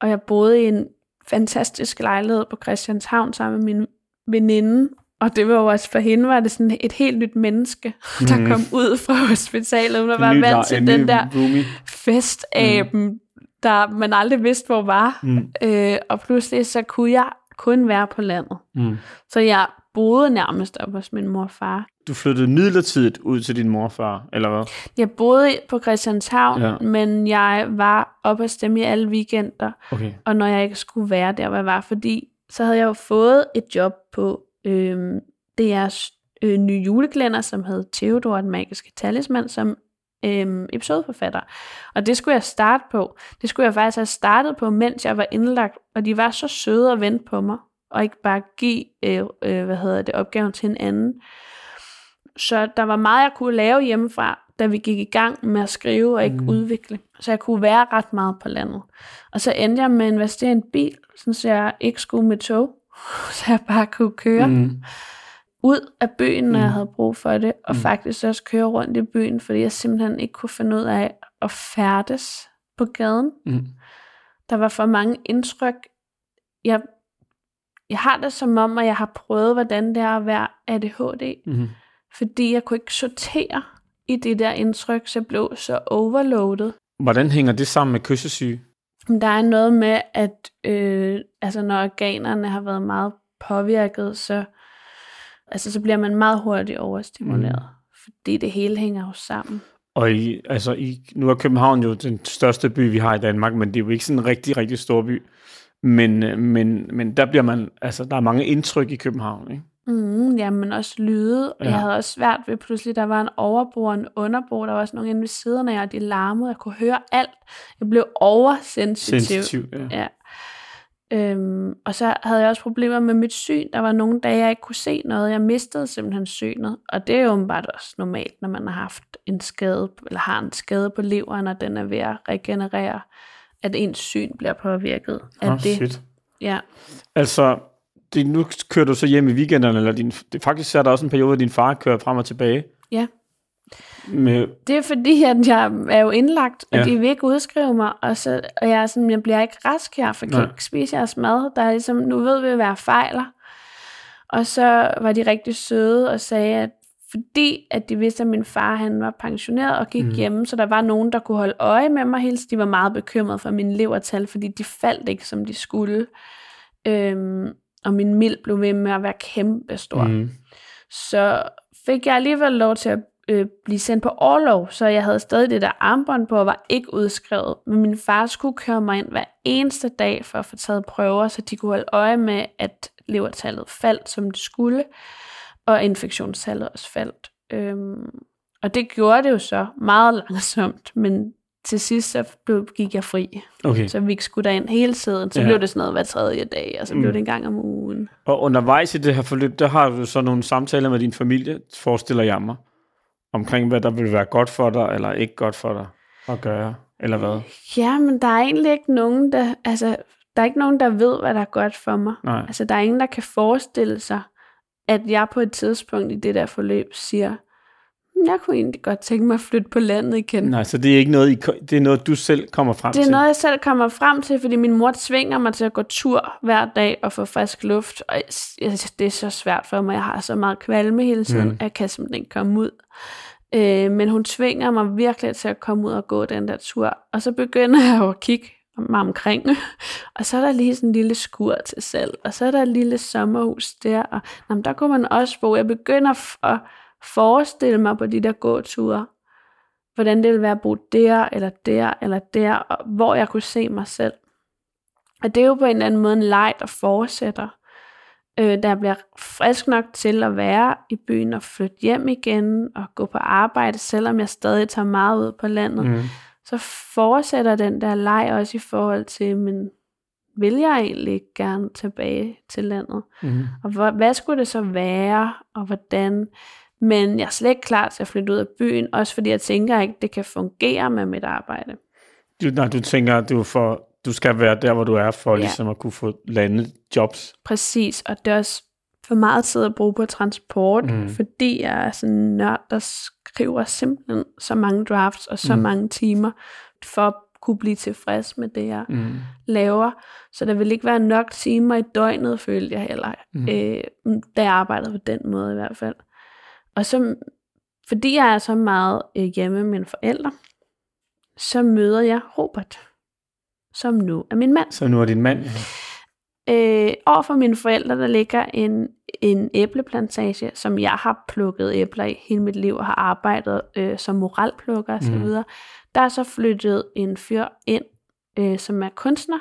og jeg boede i en fantastisk lejlighed på Christianshavn sammen med min veninde. Og det var jo også, for hende var det sådan et helt nyt menneske, der mm. kom ud fra hospitalet. Hun var bare vant til den der boomie. festaben, mm. der man aldrig vidste, hvor var. Mm. Øh, og pludselig så kunne jeg kun være på landet. Mm. Så jeg boede nærmest op hos min mor og far. Du flyttede midlertidigt ud til din mor og far, eller hvad? Jeg boede på Christianshavn, ja. Men jeg var oppe hos dem i alle weekender. Okay. Og når jeg ikke skulle være der, hvor jeg var, fordi så havde jeg jo fået et job på Øhm, det er øh, nye juleklænder, som hed Theodor og den magiske talisman, som øhm, episodeforfatter. Og det skulle jeg starte på. Det skulle jeg faktisk have startet på, mens jeg var indlagt, og de var så søde og vente på mig, og ikke bare give øh, øh, hvad hedder det, opgaven til en anden. Så der var meget, jeg kunne lave hjemmefra, da vi gik i gang med at skrive og ikke mm. udvikle. Så jeg kunne være ret meget på landet. Og så endte jeg med at investere i en bil, sådan så jeg ikke skulle med tog. Så jeg bare kunne køre mm. ud af byen, når mm. jeg havde brug for det, og mm. faktisk også køre rundt i byen, fordi jeg simpelthen ikke kunne finde ud af at færdes på gaden. Mm. Der var for mange indtryk. Jeg, jeg har det som om, at jeg har prøvet, hvordan det er at være A D H D, mm. fordi jeg kunne ikke sortere i det der indtryk, så jeg blev så overloadet. Hvordan hænger det sammen med kyssesyge? Der er noget med, at øh, altså når organerne har været meget påvirket, så, altså, så bliver man meget hurtigt overstimuleret, mm. fordi det hele hænger jo sammen. Og i, altså i, nu er København jo den største by, vi har i Danmark, men det er jo ikke sådan en rigtig, rigtig stor by. Men, men, men der bliver man, altså der er mange indtryk i København, ikke? Mm, ja, men også lyde. Ja. Jeg havde også svært ved, pludselig der var en overbo og en underbo, der var også nogen inde ved siderne af jer, og de larmede, jeg kunne høre alt. Jeg blev oversensitiv. Sensitiv, ja. ja. Øhm, og så havde jeg også problemer med mit syn. Der var nogle dage, jeg ikke kunne se noget. Jeg mistede simpelthen synet, og det er jo åbenbart også normalt, når man har haft en skade, eller har en skade på leveren, og den er ved at regenerere, at ens syn bliver påvirket af oh, det. Shit. Ja. Altså... Det, nu kører du så hjem i weekenderne, eller din, det, faktisk er der også en periode, hvor din far kører frem og tilbage. Ja. Med... Det er fordi, at jeg er jo indlagt, og ja. de vil ikke udskrive mig, og, så, og jeg, er sådan, jeg bliver ikke rask her, for jeg kan ikke spise jeres mad. Der er ligesom, nu ved vi, hvad jeg fejler. Og så var de rigtig søde og sagde, at fordi at de vidste, at min far han var pensioneret og gik mm. hjemme, så der var nogen, der kunne holde øje med mig helt. De var meget bekymrede for mine levertal, fordi de faldt ikke, som de skulle. Øhm, og min mild blev ved med at være kæmpestor. Mm. Så fik jeg alligevel lov til at øh, blive sendt på orlov, så jeg havde stadig det der armbånd på, og var ikke udskrevet. Men min far skulle køre mig ind hver eneste dag, for at få taget prøver, så de kunne holde øje med, at levertallet faldt, som det skulle, og infektionstallet også faldt. Øhm, og det gjorde det jo så meget langsomt, men til sidst så blev, gik jeg fri. Okay. Så vi ikke skulle derind hele tiden. Så ja. blev det sådan noget hver tredje dag, og så mm. blev det en gang om ugen. Og undervejs i det her forløb, der har du så nogle samtaler med din familie, forestiller jeg mig, omkring hvad der vil være godt for dig, eller ikke godt for dig at gøre, eller hvad? Ja, men der er egentlig ikke nogen, der, altså, der er ikke nogen, der ved, hvad der er godt for mig. Nej. Altså, der er ingen, der kan forestille sig, at jeg på et tidspunkt i det der forløb siger, jeg kunne egentlig godt tænke mig at flytte på landet igen. Nej, så det er ikke noget, I, det er noget du selv kommer frem til? Det er til. noget, jeg selv kommer frem til, fordi min mor tvinger mig til at gå tur hver dag og få frisk luft. Og jeg, det er så svært for mig, jeg har så meget kvalme hele tiden, mm. at jeg kan simpelthen ikke komme ud. Øh, men hun tvinger mig virkelig til at komme ud og gå den der tur. Og så begynder jeg jo at kigge mig omkring, og så er der lige sådan en lille skur til selv, og så er der et lille sommerhus der, og jamen, der kunne man også bo. Jeg begynder at... F- forestille mig på de der gåture, hvordan det ville være at bo der, eller der, eller der, og hvor jeg kunne se mig selv. Og det er jo på en eller anden måde en leg, der fortsætter. Øh, der bliver frisk nok til at være i byen, og flytte hjem igen, og gå på arbejde, selvom jeg stadig tager meget ud på landet. Mm. Så fortsætter den der leg også i forhold til, men vil jeg egentlig gerne tilbage til landet? Mm. Og hvor, hvad skulle det så være, og hvordan... Men jeg er slet ikke klar til at flytte ud af byen, også fordi jeg tænker ikke, det kan fungere med mit arbejde. Du, nej, du tænker, at du, får, du skal være der, hvor du er, for ja. ligesom at kunne få landet jobs. Præcis, og det er også for meget tid at bruge på transport, mm. fordi jeg er sådan en nørd, der skriver simpelthen så mange drafts og så mm. mange timer, for at kunne blive tilfreds med det, jeg mm. laver. Så der ville ikke være nok timer i døgnet, følte jeg heller, mm. øh, da jeg arbejdede på den måde i hvert fald. Og så, fordi jeg er så meget hjemme med mine forældre, så møder jeg Robert, som nu er min mand. Så nu er din mand. Øh, over for mine forældre, der ligger en, en æbleplantage, som jeg har plukket æbler i hele mit liv, og har arbejdet øh, som moralplukker og så videre. Mm. Der er så flyttet en fyr ind, øh, som er kunstner,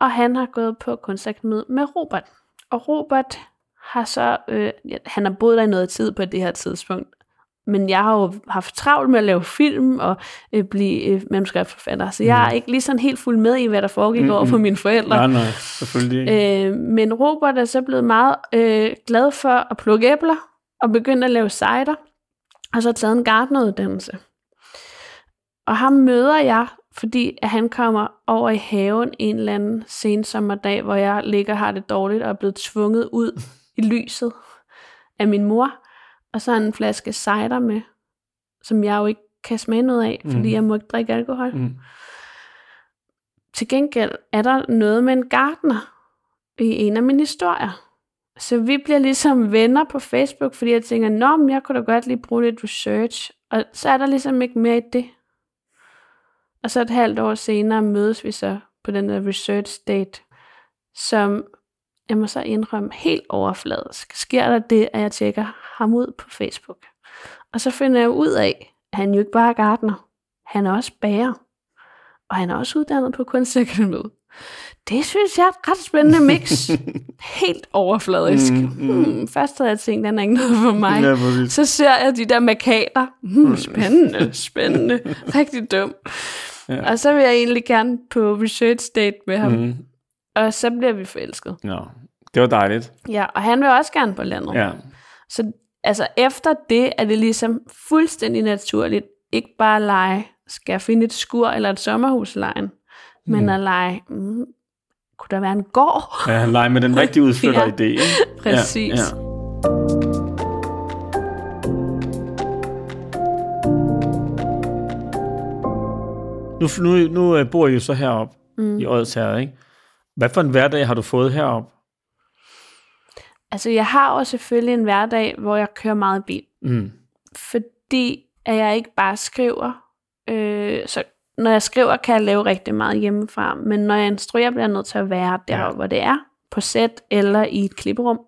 og han har gået på kunstakademiet med Robert. Og Robert har så, øh, han har boet der i noget tid på det her tidspunkt, men jeg har jo haft travlt med at lave film og øh, blive øh, manuskriptforfatter, så jeg mm. er ikke lige sådan helt fuld med i, hvad der foregik mm-hmm. over for mine forældre. Nej, nej, selvfølgelig ikke. Øh, men Robert er så blevet meget øh, glad for at plukke æbler og begynde at lave cider, og så har taget en gartneruddannelse. Og ham møder jeg, fordi at han kommer over i haven en eller anden sensommerdag, hvor jeg ligger og har det dårligt og er blevet tvunget ud i lyset af min mor, og så en flaske cider med, som jeg jo ikke kan smage noget af, fordi mm. jeg må ikke drikke alkohol. Mm. Til gengæld er der noget med en gartner i en af mine historier. Så vi bliver ligesom venner på Facebook, fordi jeg tænker, nå, men jeg kunne da godt lige bruge lidt research, og så er der ligesom ikke mere i det. Og så et halvt år senere mødes vi så på den der research date, som jeg må så indrømme helt overfladisk. Sker der det, at jeg tjekker ham ud på Facebook? Og så finder jeg ud af, at han jo ikke bare er gartner. Han er også bager. Og han er også uddannet på kunstakademiet. Det synes jeg er et ret spændende mix. Helt overfladisk. Hmm, først havde jeg tænkt, at den er ikke noget for mig. Så ser jeg de der makater. Hmm, spændende, spændende. Rigtig dum. Ja. Og så vil jeg egentlig gerne på research date med ham. Mm. Og så bliver vi forelsket. Ja, det var dejligt. Ja, og han vil også gerne på landet. Ja. Så altså, efter det er det ligesom fuldstændig naturligt, ikke bare at lege, skal jeg finde et skur eller et sommerhuslejen, mm. men at lege, mm, kunne der være en gård? Ja, lege med den rigtige udflytteridé. Ja. Præcis. Ja, ja. Nu, nu, nu bor I jo så heroppe mm. i Odsherred, ikke? Hvad for en hverdag har du fået heroppe? Altså, jeg har også selvfølgelig en hverdag, hvor jeg kører meget bil. Mm. Fordi at jeg ikke bare skriver. Øh, så når jeg skriver, kan jeg lave rigtig meget hjemmefra. Men når jeg instruerer, bliver jeg nødt til at være der, ja. hvor det er. På sæt, eller i et klipperum.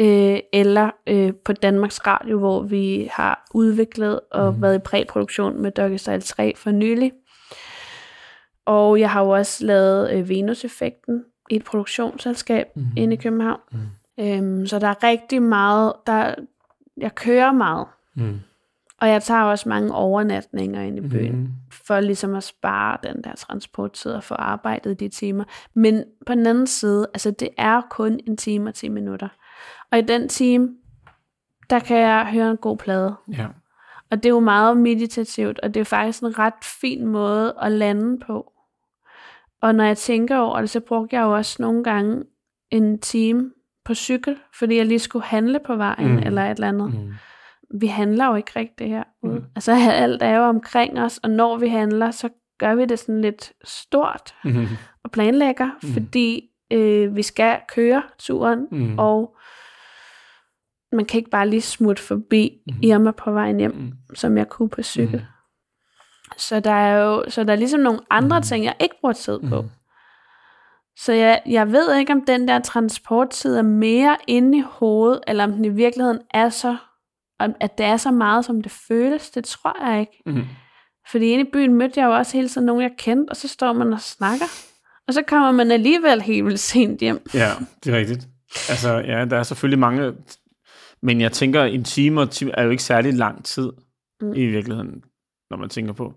Øh, eller øh, på Danmarks Radio, hvor vi har udviklet og mm. været i præproduktion med Doggystyle tre for nylig. Og jeg har jo også lavet øh, Venuseffekten i et produktionsselskab mm-hmm. inde i København. Mm. Øhm, så der er rigtig meget, der, jeg kører meget. Mm. Og jeg tager også mange overnatninger ind i byen, mm. for ligesom at spare den der transporttid og få arbejdet de timer. Men på den anden side, altså det er kun en time og ti minutter. Og i den time, der kan jeg høre en god plade. Ja. Og det er jo meget meditativt, og det er faktisk en ret fin måde at lande på. Og når jeg tænker over det, så brugte jeg jo også nogle gange en time på cykel, fordi jeg lige skulle handle på vejen, mm. eller et eller andet. Mm. Vi handler jo ikke rigtigt herude. Mm. Altså alt er jo omkring os, og når vi handler, så gør vi det sådan lidt stort mm. og planlægger, mm. fordi øh, vi skal køre turen, mm. og man kan ikke bare lige smutte forbi mm. Irma på vejen hjem, mm. som jeg kunne på cykel. Mm. Så der er jo så der er ligesom nogle andre mm. ting, jeg ikke bruger tid på. Mm. Så jeg, jeg ved ikke, om den der transporttid er mere inde i hovedet, eller om den i virkeligheden er så, at det er så meget, som det føles. Det tror jeg ikke. Mm. Fordi inde i byen mødte jeg jo også hele tiden nogen, jeg kendte, og så står man og snakker. Og så kommer man alligevel helt vildt sent hjem. Ja, det er rigtigt. Altså, ja, der er selvfølgelig mange. Men jeg tænker, en time og time er jo ikke særlig lang tid mm. i virkeligheden, når man tænker på,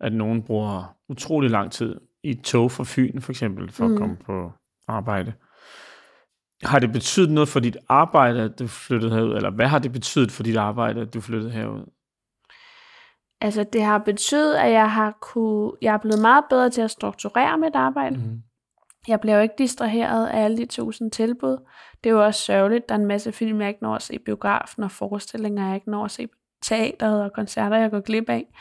at nogen bruger utrolig lang tid i tog fra Fyn, for eksempel, for mm. at komme på arbejde. Har det betydet noget for dit arbejde, at du flyttede herud? Eller hvad har det betydet for dit arbejde, at du flyttede herud? Altså, det har betydet, at jeg har kunne, jeg er blevet meget bedre til at strukturere mit arbejde. Mm. Jeg bliver jo ikke distraheret af alle de tusind tilbud. Det er jo også sørgeligt. Der er en masse film, jeg ikke når at se i biografen, og forestillinger, jeg ikke når at se på teateret, og koncerter, jeg går glip af.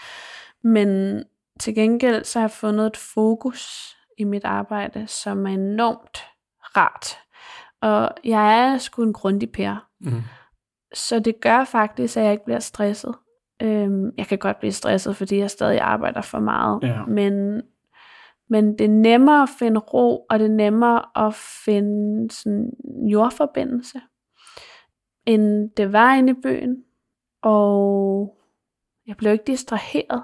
Men til gengæld, så har jeg fundet et fokus i mit arbejde, som er enormt rart. Og jeg er sgu en grundig pære. Mm. Så det gør faktisk, at jeg ikke bliver stresset. Øhm, jeg kan godt blive stresset, fordi jeg stadig arbejder for meget. Yeah. Men, men det er nemmere at finde ro, og det er nemmere at finde sådan jordforbindelse, end det var inde i byen. Og jeg blev ikke distraheret.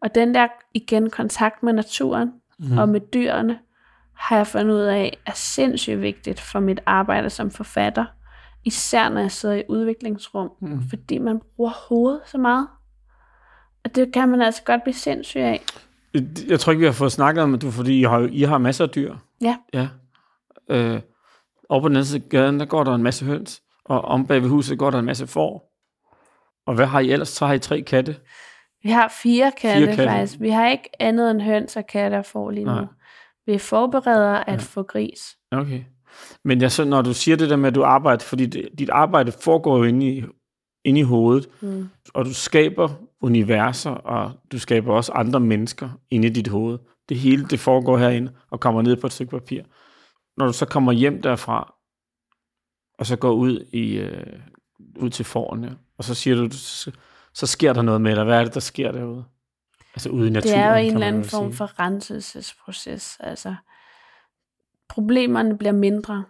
Og den der igen kontakt med naturen, mm. og med dyrene, har jeg fundet ud af, er sindssygt vigtigt for mit arbejde som forfatter. Især når jeg sidder i udviklingsrum, mm. fordi man bruger hovedet så meget. Og det kan man altså godt blive sindssyg af. Jeg tror ikke, vi har fået snakket om det, fordi I har, I har masser af dyr. Ja. ja. Øh, over på den anden side gaden, der går der en masse høns, og om bag ved huset går der en masse får. Og hvad har I ellers? Så har I tre katte. Vi har fire katte, fire katte. faktisk. Vi har ikke andet end høns og katte og får lige nu. Nej. Vi forbereder at ja. få gris. Okay. Men jeg, så, når du siger det der med, at du arbejder, fordi det, dit arbejde foregår jo inde i, inde i hovedet, mm. og du skaber universer, og du skaber også andre mennesker inde i dit hoved. Det hele, det foregår herinde, og kommer ned på et stykke papir. Når du så kommer hjem derfra, og så går ud, i, øh, ud til forerne, og så siger du, så, så sker der noget med dig. Hvad er det, der sker derude? Altså ude i naturen, det er jo en eller anden form sige. for renselsesproces. Altså, problemerne bliver mindre.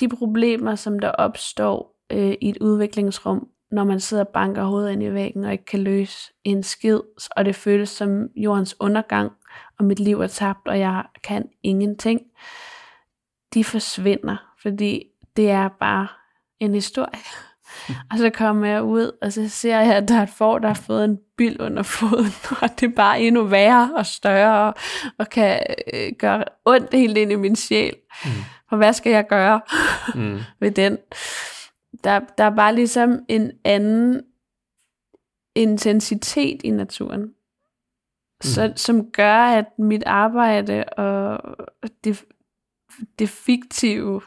De problemer, som der opstår øh, i et udviklingsrum, når man sidder og banker hovedet ind i væggen og ikke kan løse en skid, og det føles som jordens undergang, og mit liv er tabt, og jeg kan ingenting, de forsvinder, fordi det er bare en historie. Og så kommer jeg ud, og så ser jeg, at der er et får, der har fået en byld under foden, og det er bare endnu værre og større, og, og kan øh, gøre ondt helt ind i min sjæl. Mm. Og hvad skal jeg gøre mm. ved den? Der, der er bare ligesom en anden intensitet i naturen, mm. så, som gør, at mit arbejde og det, det fiktive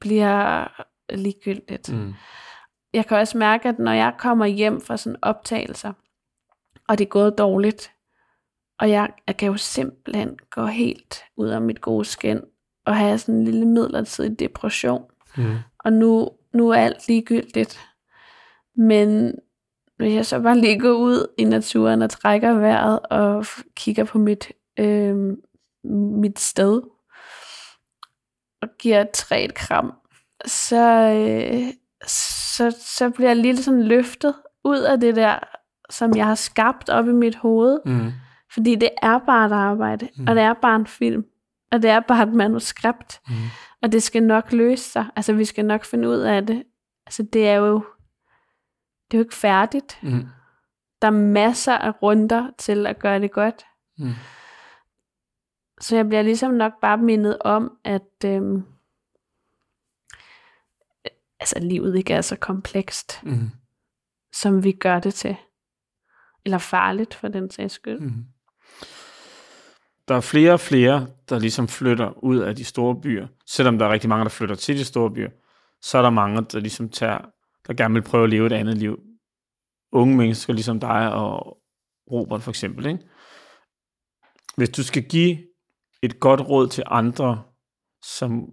bliver ligegyldigt. Mm. Jeg kan også mærke, at når jeg kommer hjem fra sådan optagelser, og det er gået dårligt, og jeg, jeg kan jo simpelthen gå helt ud af mit gode skin, og have sådan en lille midlertidig depression, mm. og nu, nu er alt ligegyldigt. Men hvis jeg så bare ligger ud i naturen, og trækker vejret, og kigger på mit, øh, mit sted, og giver træ et kram, så... Øh, Så, så bliver jeg lidt sådan løftet ud af det der, som jeg har skabt op i mit hoved. Mm. Fordi det er bare et arbejde, mm. og det er bare en film, og det er bare et manuskript, mm. og det skal nok løse sig. Altså, vi skal nok finde ud af det. Altså, det er jo, det er jo ikke færdigt. Mm. Der er masser af runder til at gøre det godt. Mm. Så jeg bliver ligesom nok bare mindet om, at... Øhm, altså, livet ikke er så komplekst, mm. som vi gør det til. Eller farligt, for den sags skyld. Mm. Der er flere og flere, der ligesom flytter ud af de store byer. Selvom der er rigtig mange, der flytter til de store byer, så er der mange, der ligesom tager, der gerne vil prøve at leve et andet liv. Unge mennesker, ligesom dig og Robert for eksempel, ikke? Hvis du skal give et godt råd til andre, som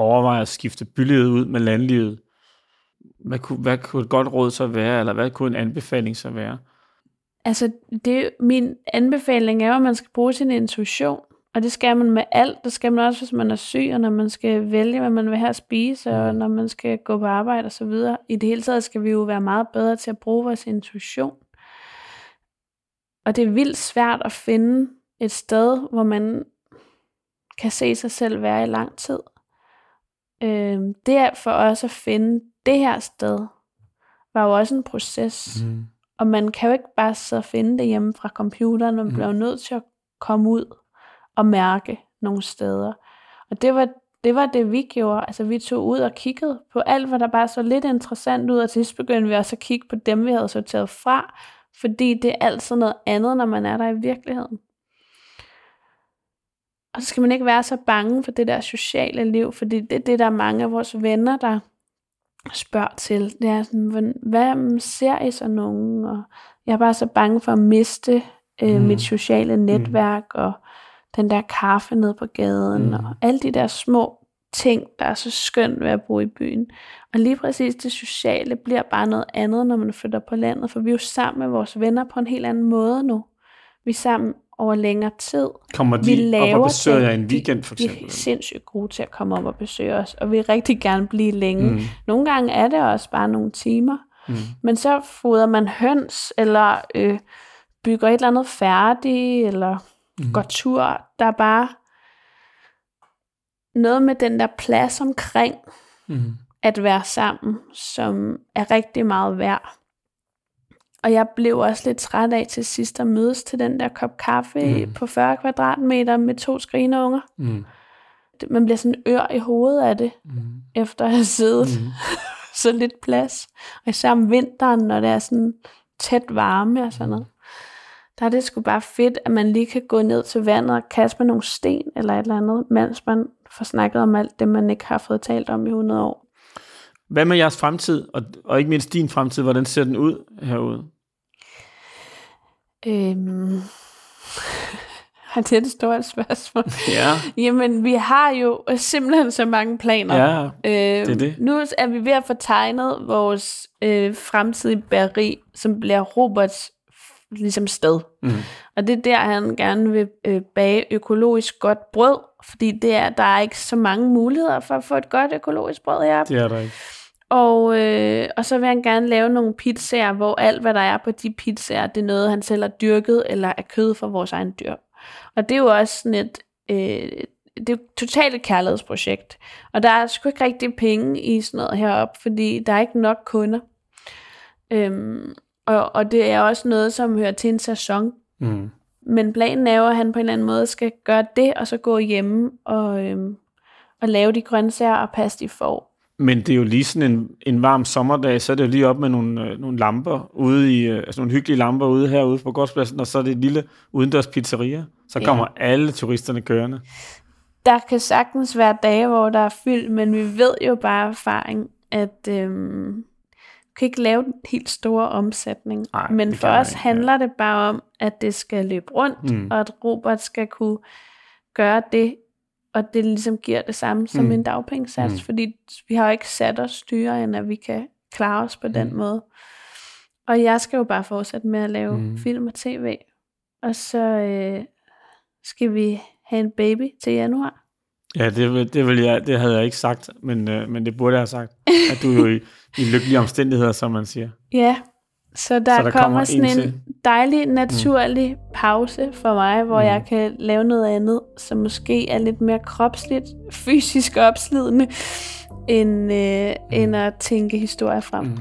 overvejer at skifte bylivet ud med landlivet, hvad kunne, hvad kunne et godt råd så være, eller hvad kunne en anbefaling så være? Altså, det, min anbefaling er, at man skal bruge sin intuition, og det skal man med alt. Det skal man også, hvis man er syg, og når man skal vælge, hvad man vil have at spise, og når man skal gå på arbejde og så videre. I det hele taget skal vi jo være meget bedre til at bruge vores intuition. Og det er vildt svært at finde et sted, hvor man kan se sig selv være i lang tid. Det er for os at finde det her sted, var jo også en proces, mm. og man kan jo ikke bare sidde og finde det hjemme fra computeren, man mm. bliver nødt til at komme ud og mærke nogle steder, Og det var, det var det, vi gjorde. Altså, vi tog ud og kiggede på alt, hvad der bare så lidt interessant ud, og til sidst begyndte vi også at kigge på dem, vi havde sorteret fra, fordi det er altid noget andet, når man er der i virkeligheden. Og så skal man ikke være så bange for det der sociale liv, fordi det er det, der er mange af vores venner, der spørger til. Det er sådan, hvad ser I så nogen? Og jeg er bare så bange for at miste øh, mm. mit sociale netværk, mm. og den der kaffe nede på gaden, mm. og alle de der små ting, der er så skønt ved at bo i byen. Og lige præcis det sociale bliver bare noget andet, når man flytter på landet, for vi er jo sammen med vores venner på en helt anden måde nu. Vi er sammen over længere tid. Kommer de vi op og besøger jer en weekend, for eksempel? De er sindssygt gode til at komme op og besøge os, og vil rigtig gerne blive længe. Mm. Nogle gange er det også bare nogle timer, mm. men så fodrer man høns, eller øh, bygger et eller andet færdigt, eller mm. går tur. Der er bare noget med den der plads omkring mm. at være sammen, som er rigtig meget værd. Og jeg blev også lidt træt af til sidst at mødes til den der kop kaffe mm. på fyrre kvadratmeter med to skrigeunger. Mm. Man bliver sådan ør i hovedet af det, mm. efter at have siddet mm. så lidt plads. Og især om vinteren, når det er sådan tæt varme og sådan noget. Der er det sgu bare fedt, at man lige kan gå ned til vandet og kaste med nogle sten eller et eller andet, mens man får snakket om alt det, man ikke har fået talt om i hundrede år. Hvad med jeres fremtid, og, og ikke mindst din fremtid, hvordan ser den ud herude? Øhm, har det et stort spørgsmål? Ja. Jamen, vi har jo simpelthen så mange planer. Ja, øhm, det er det. Nu er vi ved at få tegnet vores øh, fremtidige bageri, som bliver Roberts ligesom sted. Mm. Og det er der, han gerne vil øh, bage økologisk godt brød, fordi det er, der er ikke så mange muligheder for at få et godt økologisk brød heroppe. Det er der ikke. Og, øh, og så vil han gerne lave nogle pizzaer, hvor alt, hvad der er på de pizzaer, det er noget, han selv har dyrket, eller er kød fra vores egen dyr. Og det er jo også sådan et, øh, det er jo totalt et kærlighedsprojekt. Og der er sgu ikke rigtig penge i sådan noget heroppe, fordi der er ikke nok kunder. Øhm, og, og det er også noget, som hører til en sæson. Mm. Men planen er jo, at han på en eller anden måde skal gøre det, og så gå hjemme og, øhm, og lave de grøntsager og passe de får. Men det er jo lige sådan en, en varm sommerdag, så er det jo lige op med nogle, øh, nogle lamper ude i, øh, altså nogle hyggelige lamper ude herude på gårdspladsen, og så er det et lille udendørs pizzeria. Så kommer ja. alle turisterne kørende. Der kan sagtens være dage, hvor der er fyldt, men vi ved jo bare af erfaring, at øhm, vi kan ikke lave den helt store omsætning. Ej, men for os ikke. handler ja. det bare om, at det skal løbe rundt, mm. og at Robert skal kunne gøre det, og det ligesom giver det samme som mm. en dagpengesats, mm. fordi vi har jo ikke sat os styre, end at vi kan klare os på mm. den måde. Og jeg skal jo bare fortsætte med at lave mm. film og tv, og så øh, skal vi have en baby til januar. Ja, det, det, vil jeg, det havde jeg ikke sagt, men, øh, men det burde jeg have sagt, at du er jo i, i lykkelige omstændigheder, som man siger. Ja, så der, så der kommer, kommer sådan en, en dejlig, naturlig mm. pause for mig, hvor mm. jeg kan lave noget andet, som måske er lidt mere kropsligt, fysisk opslidende, end, øh, mm. end at tænke historier frem. Mm.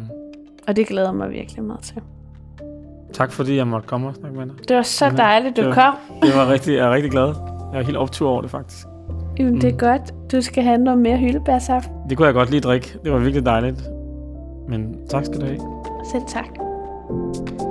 Og det glæder mig virkelig meget til. Tak fordi jeg måtte komme og snakke med dig. Det var så dejligt, du det var, kom. Det var rigtig, jeg var rigtig glad. Jeg er helt optur over det, faktisk. Jamen, mm. det er godt. Du skal have noget mere hyldebærsaft. Det kunne jeg godt lige drikke. Det var virkelig dejligt. Men tak skal du have. Selv tak.